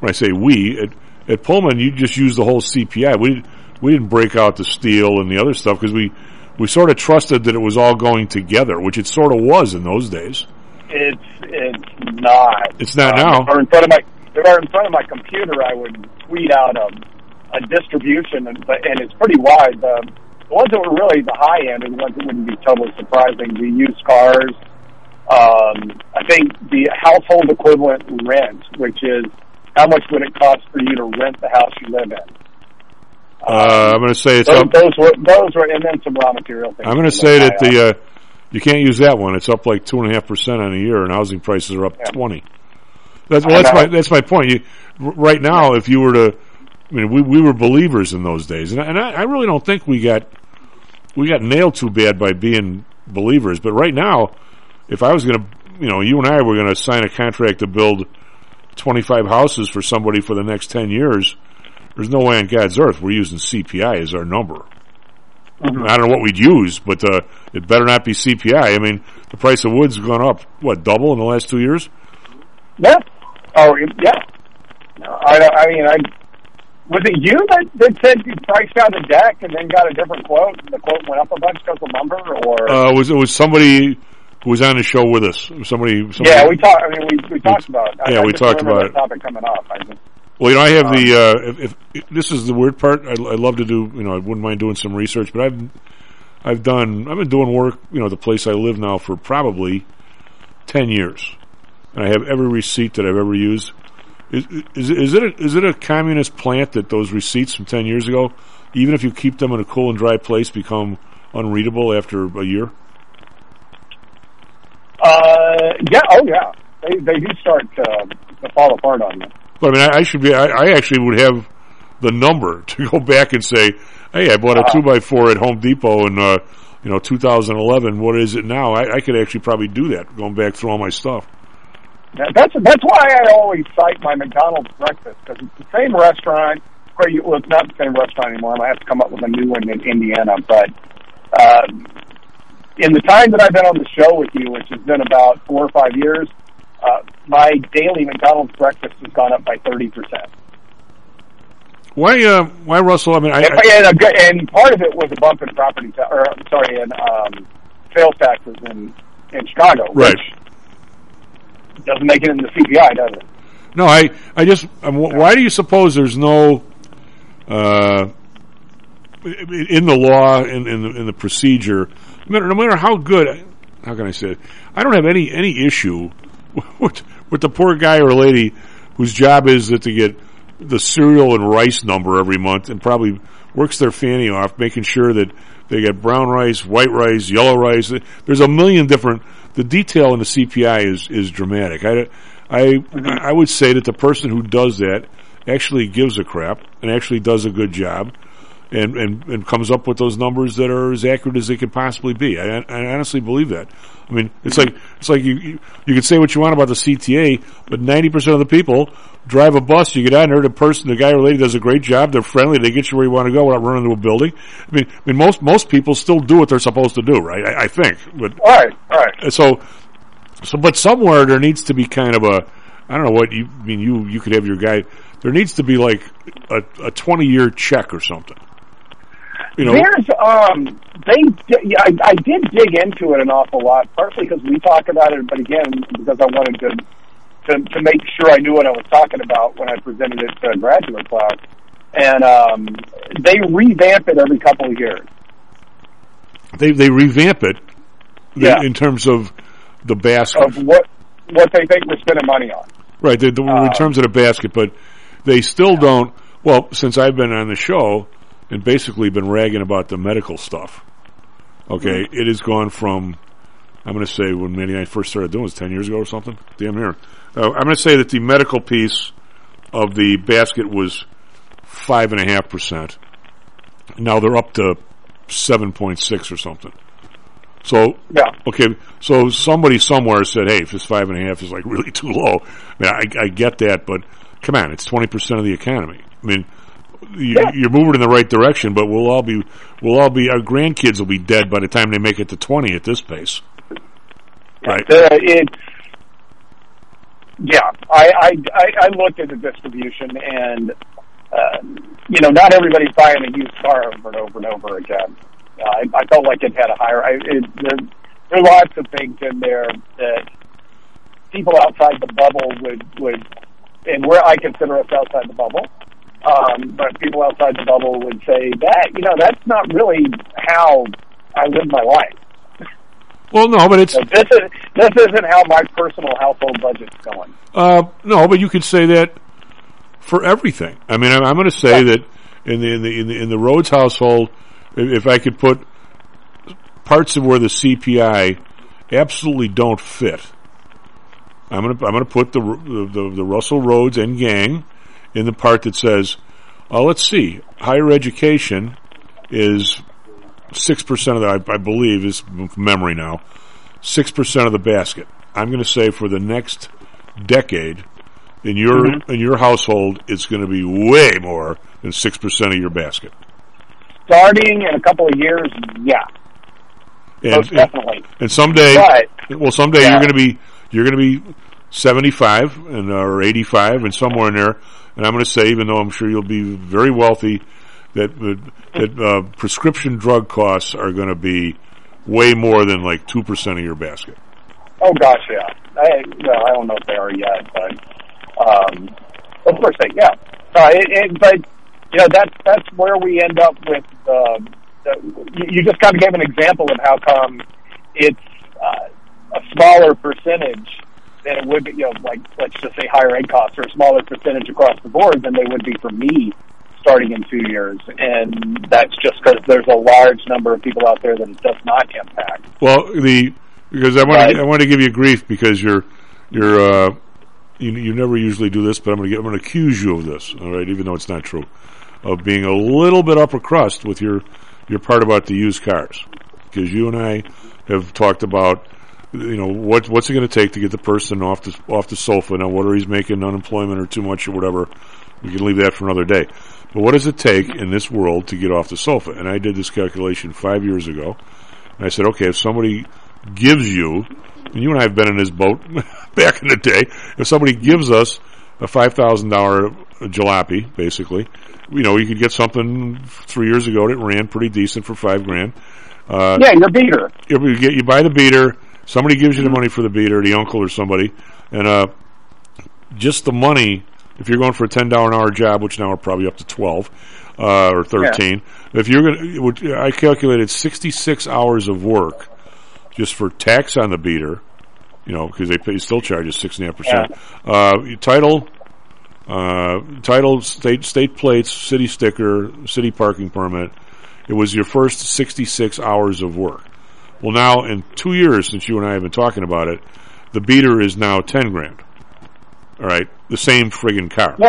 when I say we at, at Pullman, you just use the whole C P I. We we didn't break out the steel and the other stuff because we we sort of trusted that it was all going together, which it sort of was in those days. It's it's not. It's not um, now. Or in front of my. In front of my computer, I would tweet out a, a distribution, and, and it's pretty wide. The, the ones that were really the high end, and the ones that wouldn't be totally surprising, the used cars. Um, I think the household equivalent rent, which is how much would it cost for you to rent the house you live in. Um, uh, I'm going to say it's those, up. Those were, those were, and then some raw material things. I'm going to say that the uh, you can't use that one. It's up like two and a half percent on a year, and housing prices are up yeah. twenty. That's, well, that's my that's my point. You, right now, if you were to, I mean, we we were believers in those days, and I, and I, I really don't think we got we got nailed too bad by being believers. But right now, if I was going to, you know, you and I were going to sign a contract to build twenty-five houses for somebody for the next ten years, there's no way on God's earth we're using C P I as our number. Mm-hmm. I don't know what we'd use, but uh, it better not be C P I. I mean, the price of wood's gone up what double in the last two years? Yeah. Oh, yeah. No, I, I mean, I was it you that, that said you priced out the deck and then got a different quote? And the quote went up a bunch because of lumber, or uh, was it was somebody who was on the show with us? Somebody, somebody yeah, we talked. I mean, we, we talked about it. Yeah, I, I we talked about it. Topic coming up. I just, well, you know, I have um, the. Uh, if, if, if this is the weird part, I, I love to do. You know, I wouldn't mind doing some research, but I've I've done. I've been doing work. You know, the place I live now for probably ten years. And I have every receipt that I've ever used. Is, is, is it a, is it a communist plant that those receipts from ten years ago, even if you keep them in a cool and dry place, become unreadable after a year? Uh, yeah, oh yeah, they they do start to, to fall apart on you. But I mean, I, I should be. I, I actually would have the number to go back and say, hey, I bought a uh, two by four at Home Depot in uh, you know two thousand eleven. What is it now? I, I could actually probably do that going back through all my stuff. That's that's why I always cite my McDonald's breakfast, because it's the same restaurant. Where you, well, it's not the same restaurant anymore. I'm going to have to come up with a new one in Indiana. But uh, in the time that I've been on the show with you, which has been about four or five years, uh, my daily McDonald's breakfast has gone up by thirty percent. Why, uh, why, Russell? I mean, I, and, and, a, and part of it was a bump in property, ta- or sorry, in um, sales taxes in in Chicago, right? Which, doesn't make it in the C P I, does it? No, I, I just, I'm, why do you suppose there's no, uh, in the law, in, in, the, in the procedure, no matter, no matter how good, how can I say it? I don't have any any issue with with the poor guy or lady whose job is that to get the cereal and rice number every month and probably works their fanny off making sure that they get brown rice, white rice, yellow rice. There's a million different. The detail in the C P I is is dramatic. I, I, I would say that the person who does that actually gives a crap and actually does a good job and, and, and comes up with those numbers that are as accurate as they could possibly be. I, I honestly believe that. I mean, it's like it's like you, you you can say what you want about the C T A, but ninety percent of the people drive a bus. You get on there, the person, the guy or lady does a great job. They're friendly. They get you where you want to go without running into a building. I mean, I mean, most most people still do what they're supposed to do, right? I, I think. But, all right, all right. So, so, but somewhere there needs to be kind of a, I don't know what you I mean. You you could have your guy. There needs to be like a a twenty year check or something. You know, there's um they I, I did dig into it an awful lot, partially because we talked about it, but again because I wanted to, to to make sure I knew what I was talking about when I presented it to a graduate class. And um, they revamp it every couple of years. They they revamp it, yeah. in, in terms of the basket of what what they think we're spending money on. Right, they, they, um, in terms of the basket, but they still yeah. don't. Well, since I've been on the show. And basically been ragging about the medical stuff. Okay, mm-hmm. It has gone from, I'm going to say when Manny and I first started doing it was ten years ago or something. Damn near. Uh, I'm going to say that the medical piece of the basket was five point five percent. Now they're up to seven point six or something. So, yeah. Okay, so somebody somewhere said, hey, if this five point five is like really too low. I mean, I, I get that, but come on, it's twenty percent of the economy. I mean, You, yeah. you're moving in the right direction, but we'll all be, we'll all be, our grandkids will be dead by the time they make it to twenty at this pace. Right? Uh, it, yeah, I, I, I looked at the distribution, and uh, you know, not everybody's buying a used car over and over and over again. Uh, I, I felt like it had a higher. I, it, there, there are lots of things in there that people outside the bubble would would, and where I consider us outside the bubble. Um, but people outside the bubble would say that, you know, that's not really how I live my life. Well, no, but it's... So this, is, this isn't how my personal household budget's going. Uh, no, but you could say that for everything. I mean, I'm, I'm going to say yeah. that in the, in the in the in the Rhodes household, if I could put parts of where the C P I absolutely don't fit, I'm going to I'm going to put the, the the Russell Rhodes and gang in the part that says, uh, let's see, higher education is six percent of the, I, I believe, is memory now, six percent of the basket. I'm going to say for the next decade, in your mm-hmm. in your household, it's going to be way more than six percent of your basket. Starting in a couple of years, yeah. And, Most definitely. And, and someday, but, well, someday yeah. you're going to be, you're going to be seventy-five and or eighty-five and somewhere in there. And I'm going to say, even though I'm sure you'll be very wealthy, that uh, that uh, prescription drug costs are going to be way more than like two percent of your basket. Oh gosh, yeah. I, well, I don't know if they are yet, but um, of course they. Yeah. Uh, it, it, but you know, that's that's where we end up with. Uh, the, you just kind of gave an example of how come it's uh, a smaller percentage. Than it would be, you know, like, let's just say higher ed costs are a smaller percentage across the board than they would be for me starting in two years. And that's just because there's a large number of people out there that it does not impact. Well, the, because I want right. to, I want to give you grief because you're, you're, uh, you, you never usually do this, but I'm going to I'm going to accuse you of this, all right, even though it's not true, of being a little bit upper crust with your, your part about the used cars. Because you and I have talked about, you know, what, what's it going to take to get the person off the off the sofa? Now, whether he's making unemployment or too much or whatever, we can leave that for another day. But what does it take in this world to get off the sofa? And I did this calculation five years ago, and I said, okay, if somebody gives you, and you and I have been in this boat back in the day, if somebody gives us a five thousand dollars jalopy, basically, you know, you could get something three years ago that ran pretty decent for five grand. Uh, yeah, your beater. You, get, you buy the beater. Somebody gives you the money for the beater, the uncle or somebody, and uh, just the money, if you're going for a ten dollars an hour job, which now are probably up to twelve uh, or thirteen, yeah. if you're going, I calculated sixty-six hours of work just for tax on the beater, you know, because they pay, still charge us six and a half percent. Uh, title, uh, title, state state plates, city sticker, city parking permit. It was your first sixty-six hours of work. Well, now in two years since you and I have been talking about it, the beater is now ten grand. All right, the same friggin' car. Yeah.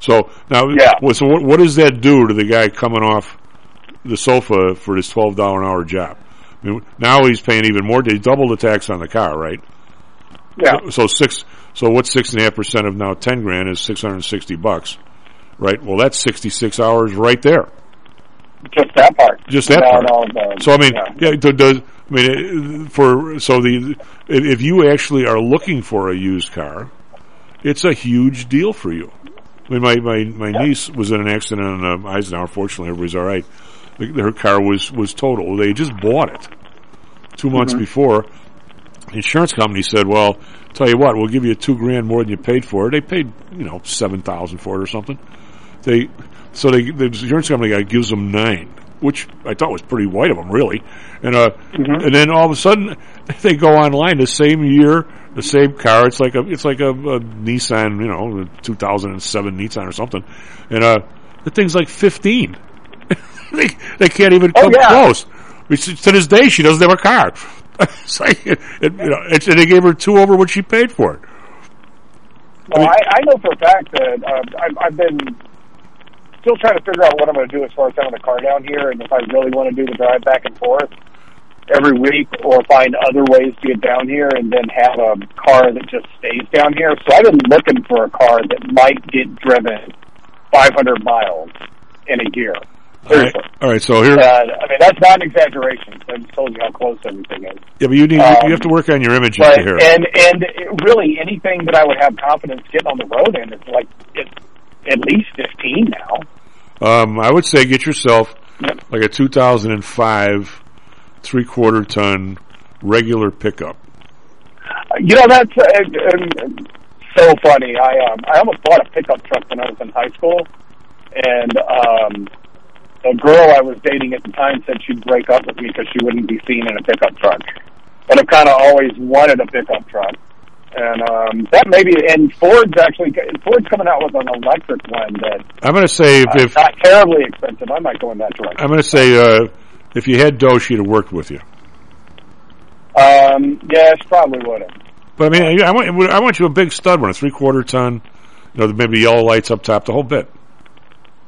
So now, yeah. so what, what does that do to the guy coming off the sofa for his twelve dollar an hour job? I mean, now he's paying even more. They double the tax on the car, right? Yeah. So, so six. So what's six and a half percent of now ten grand is six hundred and sixty bucks, right? Well, that's sixty-six hours right there. Just that part. Just that part. All the, so I mean, yeah. yeah does, I mean, for so the if you actually are looking for a used car, it's a huge deal for you. I mean, my my, my yeah. niece was in an accident in um, Eisenhower. Fortunately, everybody's all right. Her car was was totaled. They just bought it two months mm-hmm. before. The insurance company said, "Well, tell you what, we'll give you two grand more than you paid for it." They paid, you know, seven thousand for it or something. They. So they, the insurance company guy gives them nine, which I thought was pretty white of them, really. And uh, mm-hmm. and then all of a sudden they go online the same year, the same car. It's like a it's like a, a Nissan, you know, a two thousand seven Nissan or something. And uh, the thing's like fifteen. they, they can't even come oh, yeah. close. Which, to this day, she doesn't have a car. It's like, it, it, you know, it, and they gave her two over what she paid for it. Well, I, mean, I, I know for a fact that uh, I've, I've been. Still trying to figure out what I'm going to do as far as having the car down here, and if I really want to do the drive back and forth every week, or find other ways to get down here and then have a car that just stays down here. So I've been looking for a car that might get driven five hundred miles in a year. Seriously. All right. All right, so here, uh, I mean, that's not an exaggeration. I just told you how close everything is. Yeah, but you need um, you have to work on your image but, here. And and really anything that I would have confidence getting on the road in is like it's at least fifteen now. Um, I would say get yourself yep. like a two thousand five three-quarter ton regular pickup. Uh, you know, that's uh, uh, so funny. I um, I almost bought a pickup truck when I was in high school, and um, a girl I was dating at the time said she'd break up with me because she wouldn't be seen in a pickup truck. And I've kind of always wanted a pickup truck. And um, that maybe, and Ford's actually Ford's coming out with an electric one that I'm going to say if, uh, if not terribly expensive, I might go in that direction. I'm going to say uh, if you had Doe, she'd have worked with you. Um, yeah, she probably would have. But I mean, I want I want you a big stud one, a three quarter ton, you know, maybe yellow lights up top, the whole bit.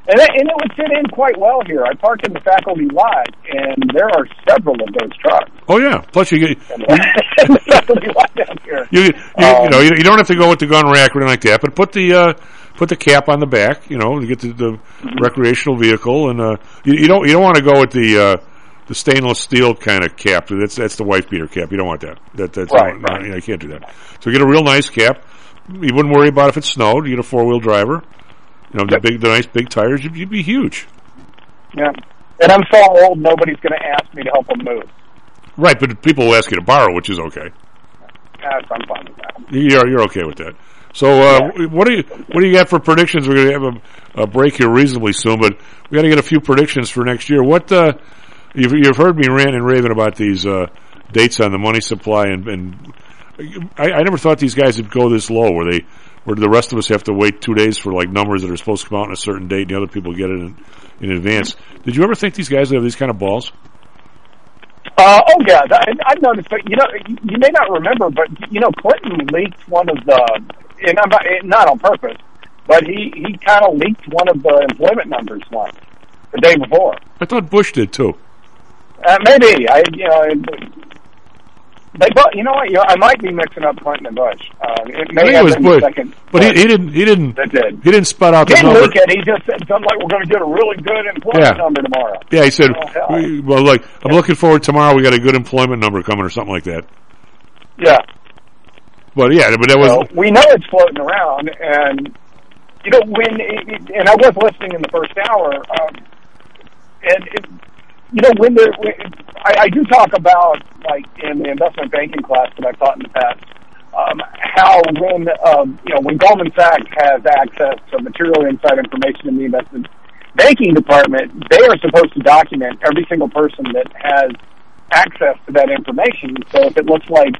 And it, and it would fit in quite well here. I parked in the faculty lot, and there are several of those trucks. Oh yeah, plus you get the faculty lot down here. You, you, um, you know, you, you don't have to go with the gun rack or anything like that, but put the uh, put the cap on the back. You know, to get the, the mm-hmm. recreational vehicle, and uh, you, you don't you don't want to go with the uh, the stainless steel kind of cap. That's that's the wife beater cap. You don't want that. That that's right. Not, right. You know, you can't do that. So get a real nice cap. You wouldn't worry about if it snowed. You get a four wheel driver. You know, the big, the nice big tires, you'd, you'd be huge. Yeah. And I'm so old, nobody's going to ask me to help them move. Right, but people will ask you to borrow, which is okay. Yes, I'm fine with that. You're, you're okay with that. So uh, yeah. what do you what do you got for predictions? We're going to have a, a break here reasonably soon, but we got to get a few predictions for next year. What uh, you've, you've heard me rant and raving about these uh, dates on the money supply, and, and I, I never thought these guys would go this low, where they Or do the rest of us have to wait two days for like numbers that are supposed to come out on a certain date, and the other people get it in, in advance? Did you ever think these guys would have these kind of balls? Uh, oh yeah, I, I've noticed. But you know, you may not remember, but you know, Clinton leaked one of the, and I'm not, not on purpose, but he he kind of leaked one of the employment numbers once the day before. I thought Bush did too. Uh, maybe I, you know. It, They both, you know what? You know, I might be mixing up Clinton and Bush. Uh, it may have been the second, but he, he didn't. He didn't. Did. He didn't spit out he the number. He didn't look at. He just said something like, "We're going to get a really good employment yeah. number tomorrow." Yeah, he said, oh, we, "Well, like I'm yeah. looking forward tomorrow. We got a good employment number coming, or something like that." Yeah. But yeah, but that was. So we know it's floating around, and you know when. It, and I was listening in the first hour, um, and. It, You know, when the when, I, I do talk about, like, in the investment banking class that I've taught in the past, um, how when, um, you know, when Goldman Sachs has access to material inside information in the investment banking department, they are supposed to document every single person that has access to that information. So if it looks like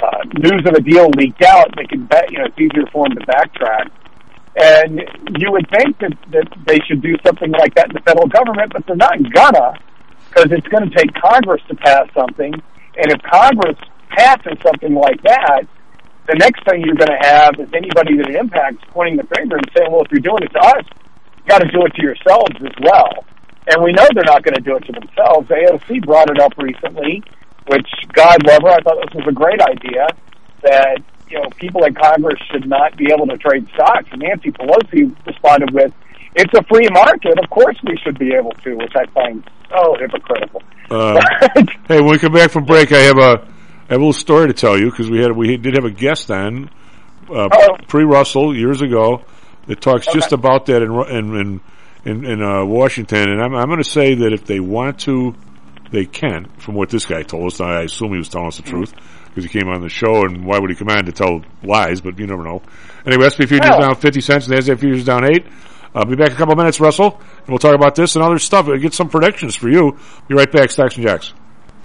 uh, news of a deal leaked out, they can bet, you know, it's easier for them to backtrack. And you would think that, that they should do something like that in the federal government, but they're not gonna, because it's going to take Congress to pass something. And if Congress passes something like that, the next thing you're going to have is anybody that it impacts pointing the finger and saying, well, if you're doing it to us, you've got to do it to yourselves as well. And we know they're not going to do it to themselves. A O C brought it up recently, which, God love her, I thought this was a great idea, that, you know, people in Congress should not be able to trade stocks. And Nancy Pelosi responded with, it's a free market, of course we should be able to, which I find so hypocritical. Uh, hey, when we come back from break, I have a... I have a little story to tell you, because we had we did have a guest on uh, pre-Russell years ago that talks okay. just about that in in in, in uh, Washington, and I'm I'm going to say that if they want to, they can. From what this guy told us, I assume he was telling us the mm-hmm. truth, because he came on the show, and why would he come on to tell lies? But you never know. Anyway, S and P futures oh. down fifty cents, and Nasdaq futures down eight. I'll be back in a couple of minutes, Russell, and we'll talk about this and other stuff. I'll get some predictions for you. Be right back, Stocks and Jacks.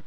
At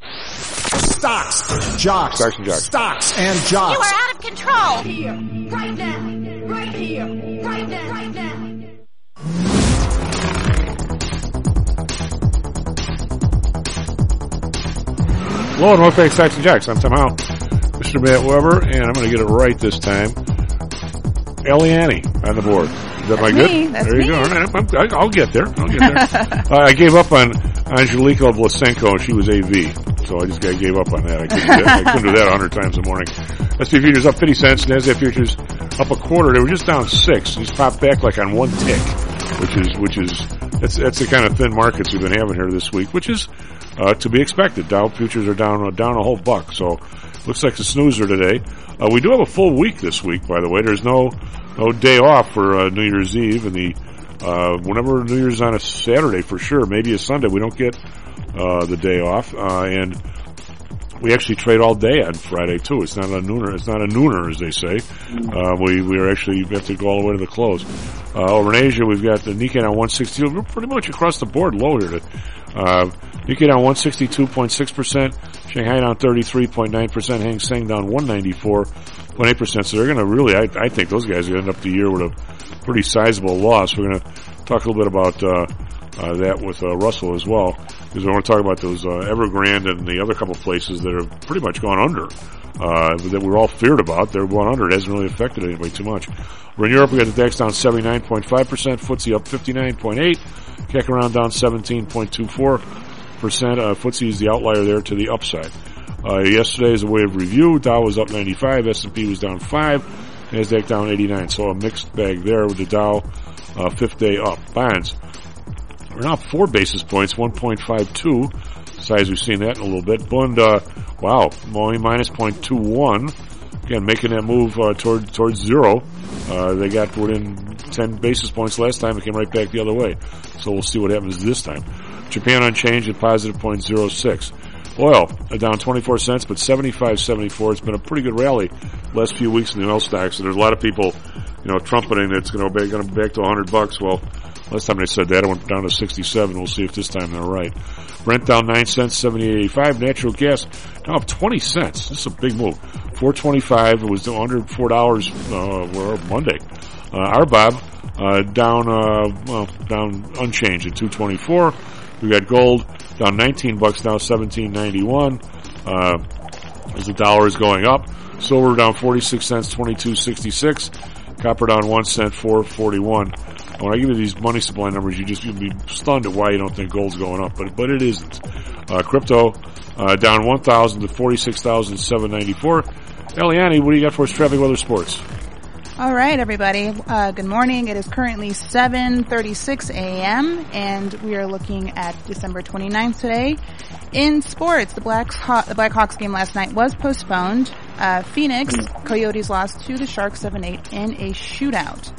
Stocks and Jocks. Stocks and Jocks. Stocks and Jocks. You are out of control. Here, right now, right here, right now, right now. Hello and welcome back to Stocks and Jocks. I'm Tom Howell, Mister Matt Weber, and I'm going to get it right this time. Eliani on the board. Is that my good? That's there you me. go. I'm, I'm, I'll get there. I'll get there. uh, I gave up on Angelica Vlasenko, and she was A V. So I just I gave up on that. I couldn't, I couldn't do that one hundred times a morning. S and P futures up fifty cents. Nasdaq futures up a quarter. They were just down six. Just popped back like on one tick, which is which is that's that's the kind of thin markets we've been having here this week, which is uh, to be expected. Dow futures are down uh, down a whole buck. So. Looks like the snoozer today. Uh, we do have a full week this week, by the way. There's no no day off for uh, New Year's Eve, and the uh, whenever New Year's on a Saturday for sure, maybe a Sunday. We don't get uh, the day off, uh, and we actually trade all day on Friday too. It's not a nooner. It's not a nooner, as they say. Uh, we we are actually we have to go all the way to the close. Uh, over in Asia, we've got the Nikkei on one sixty-two. We're pretty much across the board low here. Uh, Nikkei down one sixty-two point six percent. Shanghai down thirty-three point nine percent. Hang Seng down one ninety-four point eight percent. So they're going to really, I, I think those guys are going to end up the year with a pretty sizable loss. We're going to talk a little bit about uh, uh, that with uh, Russell as well, because we want to talk about those uh, Evergrande and the other couple of places that have pretty much gone under. Uh, that we're all feared about. They're one hundred. It hasn't really affected anybody too much. We're in Europe. We got the DAX down seventy-nine point five percent. F T S E up fifty-nine point eight. Kek around down seventeen point two four percent. Uh, F T S E is the outlier there to the upside. Uh, yesterday is a wave review. Dow was up ninety-five. S and P was down five. NASDAQ down eighty-nine. So a mixed bag there with the Dow, uh, fifth day up. Bonds. We're now up four basis points, one point five two. Size, we've seen that in a little bit. Bund, uh, wow, only minus zero point two one. Again, making that move uh, toward towards zero. Uh, they got within ten basis points last time. It came right back the other way. So we'll see what happens this time. Japan unchanged at positive zero point zero six. Oil down twenty-four cents, but seventy-five seventy-four. It's been a pretty good rally the last few weeks in the oil stocks. And there's a lot of people, you know, trumpeting that's going to go back to one hundred bucks. Well, last time they said that, it went down to sixty-seven. We'll see if this time they're right. Brent down nine cents, seventy-eight eighty-five. Natural gas now up twenty cents. This is a big move. four twenty-five. It was under four dollars uh, Monday. Uh, our Bob uh, down, uh, well, down unchanged at two twenty-four. We got gold down nineteen bucks now, seventeen ninety-one. Uh, as the dollar is going up. Silver down forty-six cents, twenty-two sixty-six. Copper down one cent, four forty-one. When I give you these money supply numbers, you just, you'll be stunned at why you don't think gold's going up, but, but it isn't. Uh, crypto, uh, down one thousand to forty-six thousand seven hundred ninety-four. Eliani, what do you got for us? Traffic, weather, sports. All right, everybody. Uh, good morning. It is currently seven thirty-six a.m. and we are looking at December twenty-ninth today. In sports, the Blacks, the Blackhawks game last night was postponed. Uh, Phoenix, Coyotes lost to the Sharks seven eight in a shootout.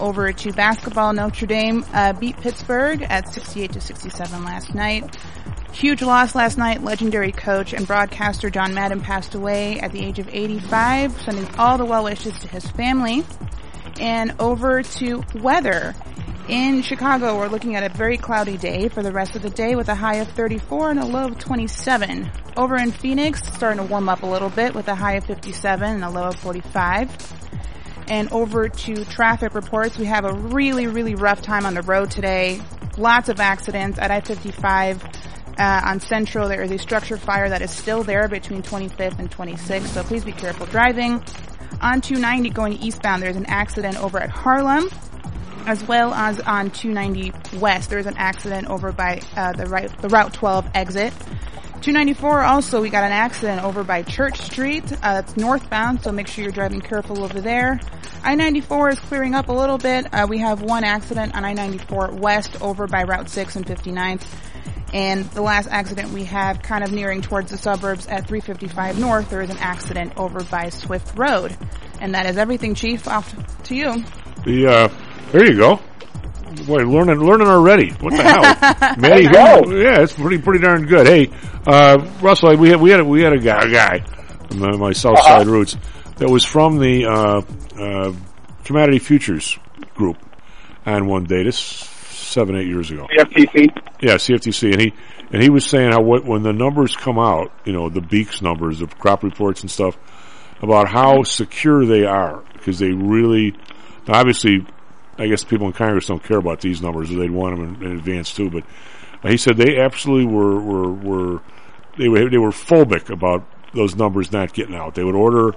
Over to basketball, Notre Dame uh, beat Pittsburgh at sixty-eight to sixty-seven last night. Huge loss last night. Legendary coach and broadcaster John Madden passed away at the age of eighty-five, sending all the well wishes to his family. And over to weather. In Chicago, we're looking at a very cloudy day for the rest of the day with a high of thirty-four and a low of twenty-seven. Over in Phoenix, starting to warm up a little bit with a high of fifty-seven and a low of forty-five. And over to traffic reports, we have a really, really rough time on the road today. Lots of accidents at I fifty-five uh, on Central. There is a structure fire that is still there between twenty-fifth and twenty-sixth, so please be careful driving. On two ninety going eastbound, there's an accident over at Harlem, as well as on two ninety west. There's an accident over by uh, the, right, the Route twelve exit. two ninety-four also, we got an accident over by Church Street. Uh, it's northbound, so make sure you're driving careful over there. I ninety-four is clearing up a little bit. Uh, we have one accident on I ninety-four west over by Route six and fifty-ninth. And the last accident we have kind of nearing towards the suburbs at three fifty-five north. There is an accident over by Swift Road. And that is everything, Chief. Off to you. The, uh, there you go. Boy, learning, learning already. What the hell? Maddie, yeah, it's pretty, pretty darn good. Hey, uh, Russell, we had, we had, a, we had a guy, a guy from my, my South Side roots that was from the, uh, uh, Commodity Futures Group on one day, this seven, eight years ago. C F T C? Yeah, C F T C. And he, and he was saying how what, when the numbers come out, you know, the Beeks numbers, the crop reports and stuff, about how secure they are, because they really, obviously, I guess people in Congress don't care about these numbers, or they'd want them in, in advance too. But he said they absolutely were, were, were they were they were phobic about those numbers not getting out. They would order.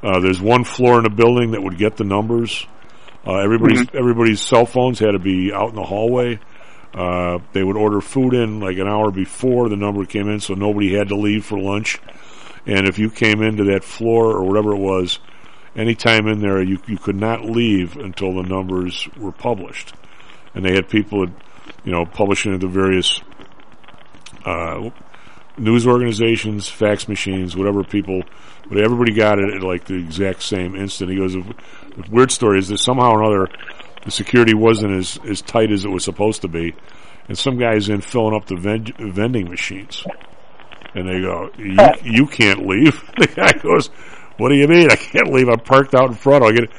Uh, there's one floor in a building that would get the numbers. Uh, everybody's mm-hmm. everybody's cell phones had to be out in the hallway. Uh, they would order food in like an hour before the number came in, so nobody had to leave for lunch. And if you came into that floor or whatever it was, any time in there, you you could not leave until the numbers were published, and they had people, you know, publishing at the various uh, news organizations, fax machines, whatever people. But everybody got it at like the exact same instant. He goes, "The weird story is that somehow or another, the security wasn't as as tight as it was supposed to be, and some guy's in filling up the vend- vending machines. And they go, you, you can't leave. The guy goes, what do you mean? I can't leave. I'm parked out in front. I'll get it.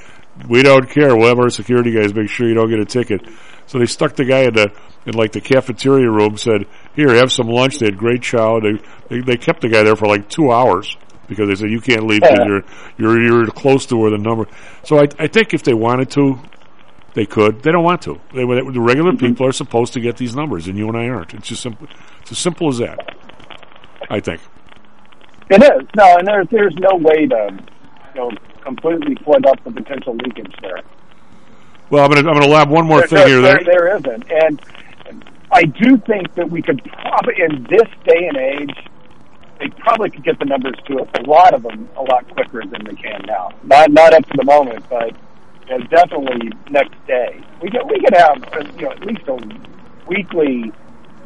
We don't care. We'll have our security guys make sure you don't get a ticket. So they stuck the guy in, the, in like the cafeteria room, said, here, have some lunch. They had great chow. They, they they kept the guy there for like two hours because they said, you can't leave because you're, you're, you're close to where the number. So I, I think if they wanted to, they could. They don't want to. They, the regular mm-hmm. people are supposed to get these numbers, and you and I aren't. It's just simple. It's as simple as that, I think. It is. No, and there's, there's no way to, you know, completely flood up the potential leakage there. Well, I'm going to I'm going to lab one more there, thing there, here. There, there isn't, and I do think that we could probably, in this day and age, they probably could get the numbers to a lot of them a lot quicker than they can now. Not not up to the moment, but you know, definitely next day. We could we could have you know at least a weekly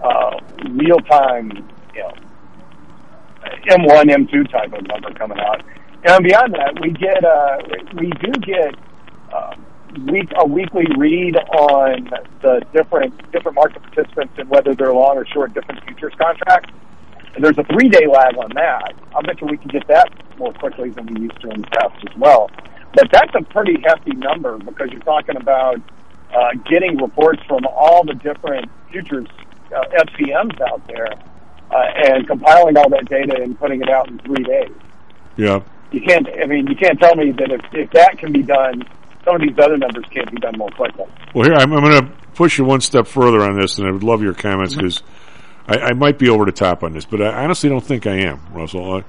uh, real time you know M one M two type of number coming out, and beyond that, we get uh, we do get. Uh, Week a weekly read on the different different market participants and whether they're long or short different futures contracts. And there's a three day lag on that. I bet you we can get that more quickly than we used to in the past as well. But that's a pretty hefty number because you're talking about uh, getting reports from all the different futures uh, F C Ms out there uh, and compiling all that data and putting it out in three days. Yeah, you can't. I mean, you can't tell me that if, if that can be done. Some of these other numbers can't be done more quickly. Well, here, I'm, I'm going to push you one step further on this, and I would love your comments because I, I might be over the top on this, but I honestly don't think I am, Russell. Uh,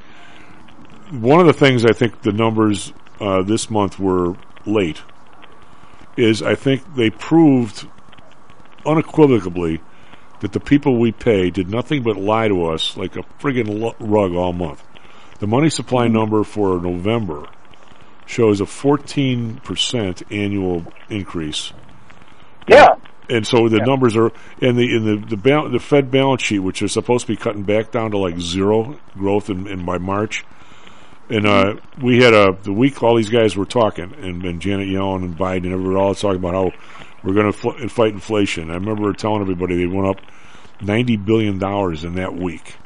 one of the things I think the numbers uh, this month were late is I think they proved unequivocally that the people we pay did nothing but lie to us like a friggin' rug all month. The money supply number for November shows a fourteen percent annual increase. Yeah. Uh, and so the yeah. numbers are, and the in the the, ba- the Fed balance sheet, which is supposed to be cutting back down to like zero growth in, in by March. And uh, we had a, the week all these guys were talking, and, and Janet Yellen and Biden and everybody all talking about how we're going to fl- fight inflation. I remember telling everybody they went up ninety billion dollars in that week.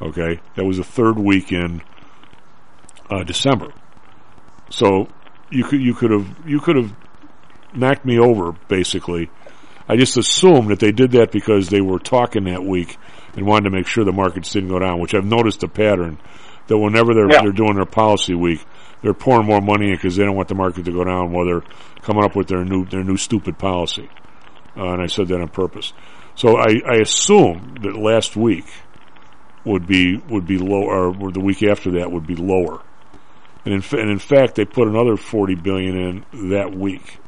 Okay? That was the third week in uh, December. So you could you could have you could have knocked me over basically. I just assumed that they did that because they were talking that week and wanted to make sure the markets didn't go down. Which I've noticed a pattern that whenever they're yeah. they're doing their policy week, they're pouring more money in because they don't want the market to go down while they're coming up with their new their new stupid policy. Uh, and I said that on purpose. So I, I assumed that last week would be would be low, or the week after that would be lower. And in, and in fact, they put another forty billion dollars in that week.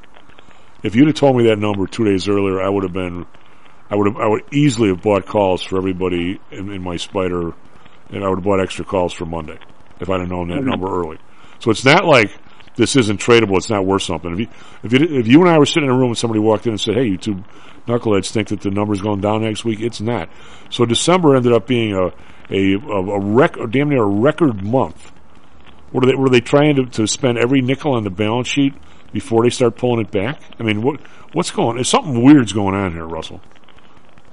If you'd have told me that number two days earlier, I would have been, I would have, I would easily have bought calls for everybody in, in my spider, and I would have bought extra calls for Monday if I'd have known that mm-hmm. number early. So it's not like this isn't tradable; it's not worth something. If you, if you, if you and I were sitting in a room and somebody walked in and said, "Hey, you two knuckleheads think that the number's going down next week," it's not. So December ended up being a a a, a rec, damn near a record month. What are they, were they trying to, to spend every nickel on the balance sheet before they start pulling it back? I mean, what what's going on? Something weird's going on here, Russell.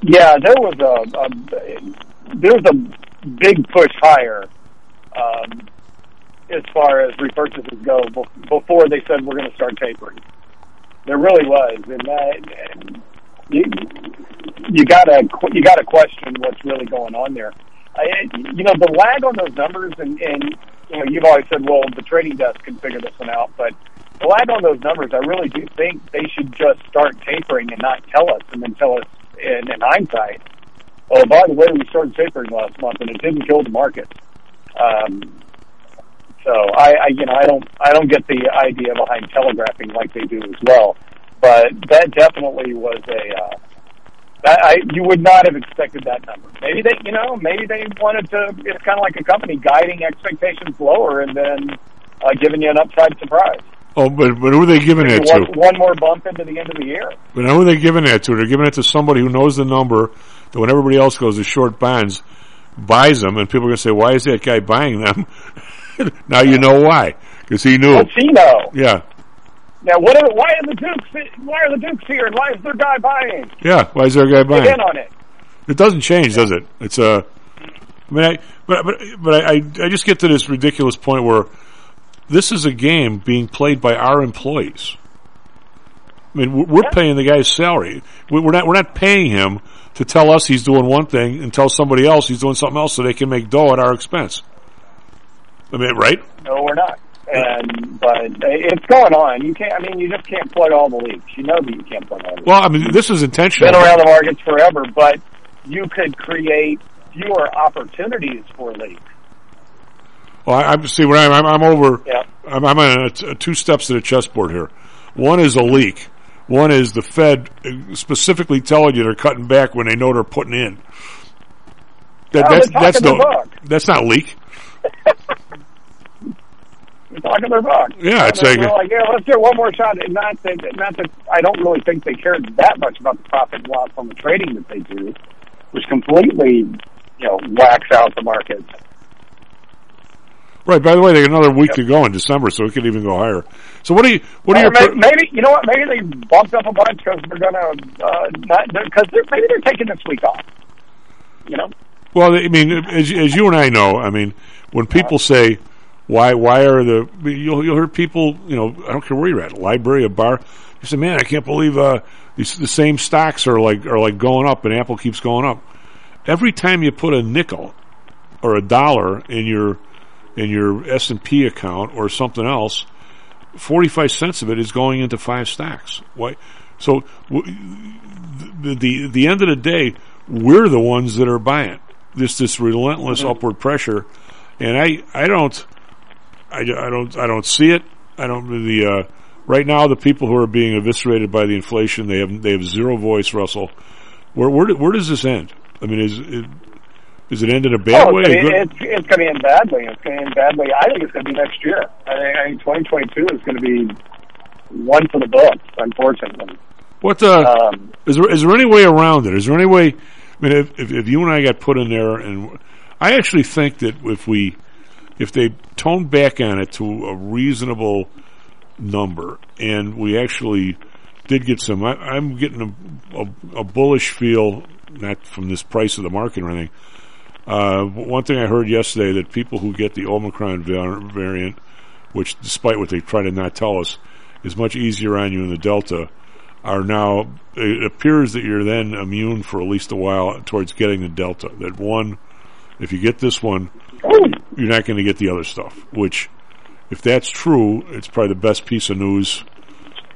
Yeah, there was a, a there was a big push higher um, as far as repurchases go before they said we're going to start tapering. There really was, and, that, and you you gotta you gotta question what's really going on there. I, you know, the lag on those numbers and. and You know, you've always said, well, the trading desk can figure this one out, but the lag on those numbers, I really do think they should just start tapering and not tell us, and then tell us in, in hindsight, oh, by the way, we started tapering last month, and it didn't kill the market. Um, so I, I, you know, I don't, I don't get the idea behind telegraphing like they do as well, but that definitely was a. Uh, I, you would not have expected that number. Maybe they, you know, maybe they wanted to. It's kind of like a company guiding expectations lower and then uh, giving you an upside surprise. Oh, but but who are they giving it to? One more bump into the end of the year. But who are they giving it to? They're giving it to somebody who knows the number that when everybody else goes to short bonds, buys them, and people are going to say, "Why is that guy buying them?" Now you know why, because he knew. What's he know? Yeah. Now, what are, why are the Dukes? Why are the Dukes here? And why is their guy buying? Yeah, why is their guy buying? Get in on it. It doesn't change, does it? It's a. Uh, I mean, I, but but but I I just get to this ridiculous point where this is a game being played by our employees. I mean, we're yeah. paying the guy's salary. We're not we're not paying him to tell us he's doing one thing and tell somebody else he's doing something else so they can make dough at our expense. I mean, right? No, we're not. And but it's going on. You can't. I mean, you just can't plug all the leaks. You know that you can't plug all the leaks. Well, I mean, this is intentional. Been around the markets forever, but you could create fewer opportunities for leaks. Well, I, I see. Where I'm, I'm, I'm over. Yeah. I'm, I'm on a, a two steps to the chessboard here. One is a leak. One is the Fed specifically telling you they're cutting back when they know they're putting in. That, no, that's that's no. That's not leak. Talking their buck. Yeah, it's like, like, yeah, let's do one more shot. And not that, not that I don't really think they cared that much about the profit and loss on the trading that they do, which completely, you know, whacks out the markets. Right. By the way, they got another week yep. to go in December, so it could even go higher. So what do you? What do you? Maybe, maybe you know what? Maybe they bumped up a bunch because they're gonna uh, not because they're, maybe they're taking this week off. You know. Well, I mean, as, as you and I know, I mean, when people uh, say. Why? Why are the you'll you'll hear people? You know, I don't care where you're at, a library, a bar. You say, man, I can't believe uh, these, the same stocks are like are like going up, and Apple keeps going up. Every time you put a nickel or a dollar in your in your S and P account or something else, forty-five cents of it is going into five stocks. Why? So w- the, the the end of the day, we're the ones that are buying. This this relentless mm-hmm. upward pressure, and I I don't. I, I don't. I don't see it. I don't. The uh, right now, the people who are being eviscerated by the inflation, they have they have zero voice. Russell, where where, do, where does this end? I mean, is it, is it end in a bad oh, way? It's going it's, it's to end badly. It's going to end badly. I think it's going to be next year. I think twenty twenty-two is going to be one for the books, unfortunately. What the? Um, is there is there any way around it? Is there any way? I mean, if if, if you and I got put in there, and I actually think that if we. If they tone back on it to a reasonable number, and we actually did get some, I, I'm getting a, a, a bullish feel, not from this price of the market or anything. Uh, one thing I heard yesterday that people who get the Omicron variant, which despite what they try to not tell us, is much easier on you in the Delta, are now, it appears that you're then immune for at least a while towards getting the Delta. That one, if you get this one, you're not going to get the other stuff, which, if that's true, it's probably the best piece of news.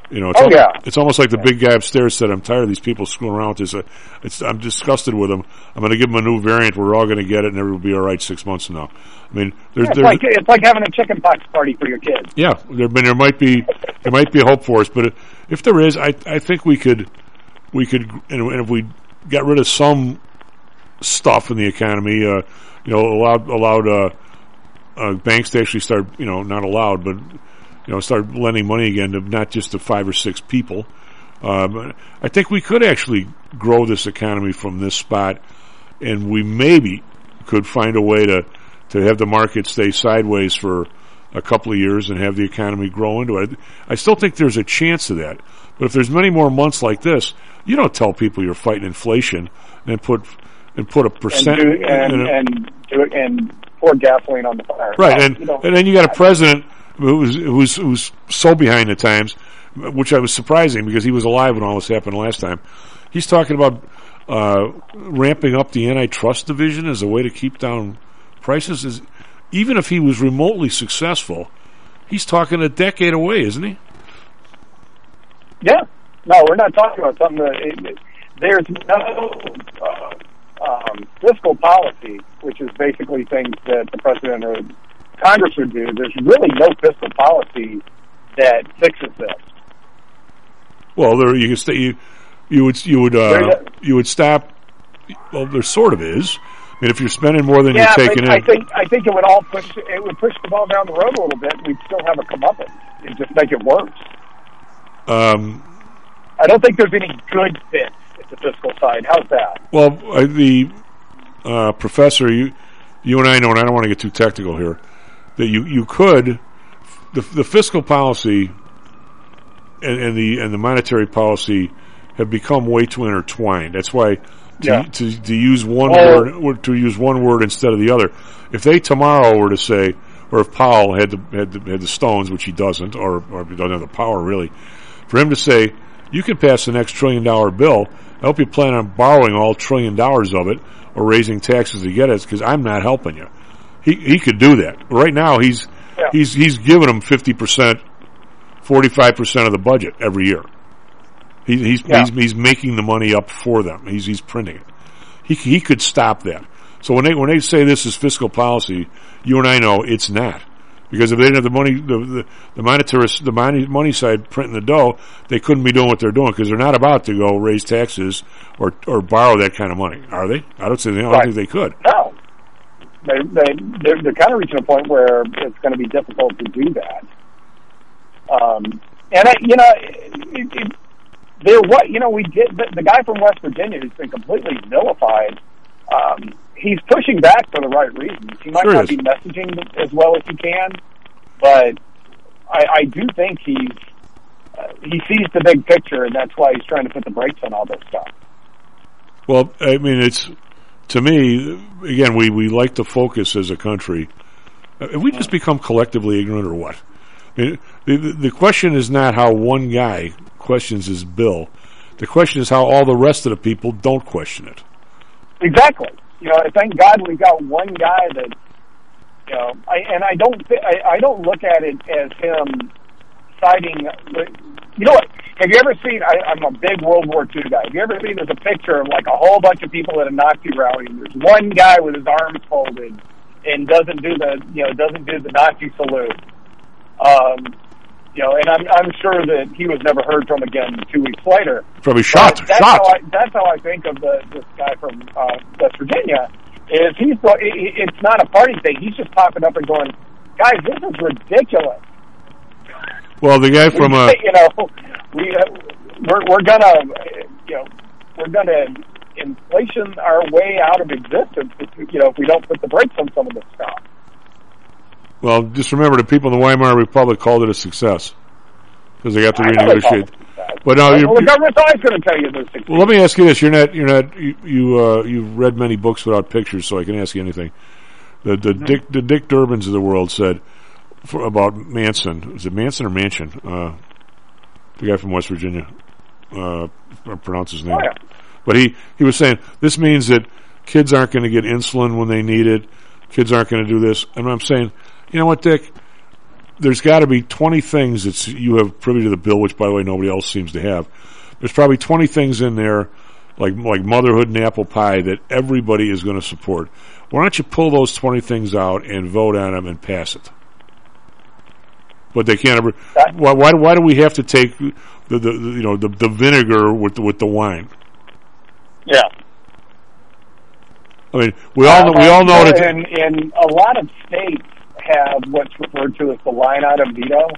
You know, it's, oh, al- yeah. it's almost like the big guy upstairs said, I'm tired of these people screwing around with this. It's, I'm disgusted with them. I'm going to give them a new variant. We're all going to get it, and everyone will be all right six months from now. I mean, there's, yeah, it's, there's, like, it's like having a chicken pox party for your kids. Yeah, there, there might be there might be hope for us, but if there is, I I think we could we could, and if we got rid of some stuff in the economy, uh, you know, allowed allowed uh, uh, banks to actually start, you know, not allowed, but you know, start lending money again to not just to five or six people. Um, I think we could actually grow this economy from this spot, and we maybe could find a way to to have the market stay sideways for a couple of years and have the economy grow into it. I still think there's a chance of that, but if there's many more months like this, you don't tell people you're fighting inflation and put. And put a percent and do, and, and, and, do it, and pour gasoline on the fire. Right, and, you know, and then you got a president who's who's who's so behind the times, which I was surprising because he was alive when all this happened last time. He's talking about uh, ramping up the antitrust division as a way to keep down prices. Is even if he was remotely successful, he's talking a decade away, isn't he? Yeah. No, we're not talking about something that it, it, there's no. Uh, Um, fiscal policy, which is basically things that the president or Congress would do. There's really no fiscal policy that fixes this. Well, there you can stay, you, you would you would uh, you would stop. Well, there sort of is. I mean, if you're spending more than yeah, you're taking in, I think I think it would all push it would push the ball down the road a little bit. We'd still have a comeuppance and just make it worse. Um, I don't think there's any good fit. The fiscal side. How's that? Well, the uh, professor, you, you and I know, and I don't want to get too technical here, that you, you could, the, the fiscal policy and, and the and the monetary policy have become way too intertwined. That's why to yeah. to, to use one oh. word to use one word instead of the other. If they tomorrow were to say, or if Powell had the had the, had the stones, which he doesn't, or or he doesn't have the power really, for him to say, you can pass the next trillion dollar bill. I hope you plan on borrowing all trillion dollars of it or raising taxes to get it, because I'm not helping you. He he could do that. Right now he's yeah. he's he's giving them fifty percent, forty-five percent of the budget every year. He, he's, yeah. he's he's making the money up for them. He's he's printing it. He he could stop that. So when they when they say this is fiscal policy, you and I know it's not, because if they didn't have the money, the the, the monetary the money money side printing the dough, they couldn't be doing what they're doing, because they're not about to go raise taxes or or borrow that kind of money, are they? I don't see they don't right. think they could. No. They, they, they're, they're kind of reaching a point where it's going to be difficult to do that. Um, and, I, you know, it, it, there what you know, we did, the, the guy from West Virginia who's been completely vilified, um, he's pushing back for the right reasons. He might sure not is. be messaging as well as he can, but I, I do think he's, uh, he sees the big picture, and that's why he's trying to put the brakes on all this stuff. Well, I mean, it's... To me, again, we, we like to focus as a country. Have we just become collectively ignorant or what? I mean, the, the question is not how one guy questions his bill. The question is how all the rest of the people don't question it. Exactly. You know, thank God we've got one guy that, you know, I, and I don't, I, I don't look at it as him citing, you know what? Have you ever seen, I, I'm a big World War Two guy, have you ever seen there's a picture of like a whole bunch of people at a Nazi rally, and there's one guy with his arms folded and doesn't do the, you know, doesn't do the Nazi salute. Um, you know, and I'm, I'm sure that he was never heard from again two weeks later. Probably shot, that's shot. How I, that's how I think of the, this guy from uh, West Virginia, is he's, it's not a party thing, he's just popping up and going, guys, this is ridiculous. Well, the guy from uh, you know, we uh, we're, we're gonna you know we're gonna inflation our way out of existence if, you know if we don't put the brakes on some of this stuff. Well, just remember the people in the Weimar Republic called it a success because they got to renegotiate. But now well, you're, well, the government's always going to tell you this. Well, let me ask you this: you're not you're not you, you uh, you've read many books without pictures, so I can ask you anything. The the mm-hmm. Dick the Dick Durbins of the world said. For, about Manson. Is it Manson or Manchin? Uh, the guy from West Virginia. Uh, I pronounce his name. Oh, yeah. But he, he was saying, this means that kids aren't going to get insulin when they need it. Kids aren't going to do this. And I'm saying, you know what, Dick? There's got to be twenty things that you have privy to the bill, which, by the way, nobody else seems to have. There's probably twenty things in there, like like motherhood and apple pie, that everybody is going to support. Why don't you pull those twenty things out and vote on them and pass it? But they can't. Ever, why, why? Why do we have to take the, the, the you know the, the vinegar with the, with the wine? Yeah. I mean, we all uh, we all know that. And, and a lot of states have what's referred to as the line item veto.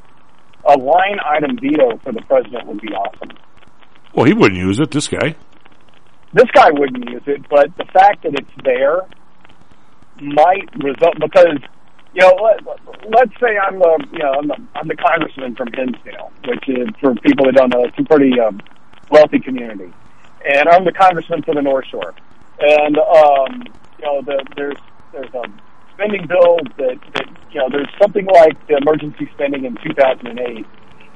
A line item veto for the president would be awesome. Well, he wouldn't use it. This guy. This guy wouldn't use it, but the fact that it's there might result because. You know, let, let's say I'm the, you know, I'm the, I'm the congressman from Hinsdale, which is, for people that don't know, it's a pretty um, wealthy community. And I'm the congressman for the North Shore. And, um, you know, the, there's there's a spending bill that, that, you know, there's something like the emergency spending in two thousand eight.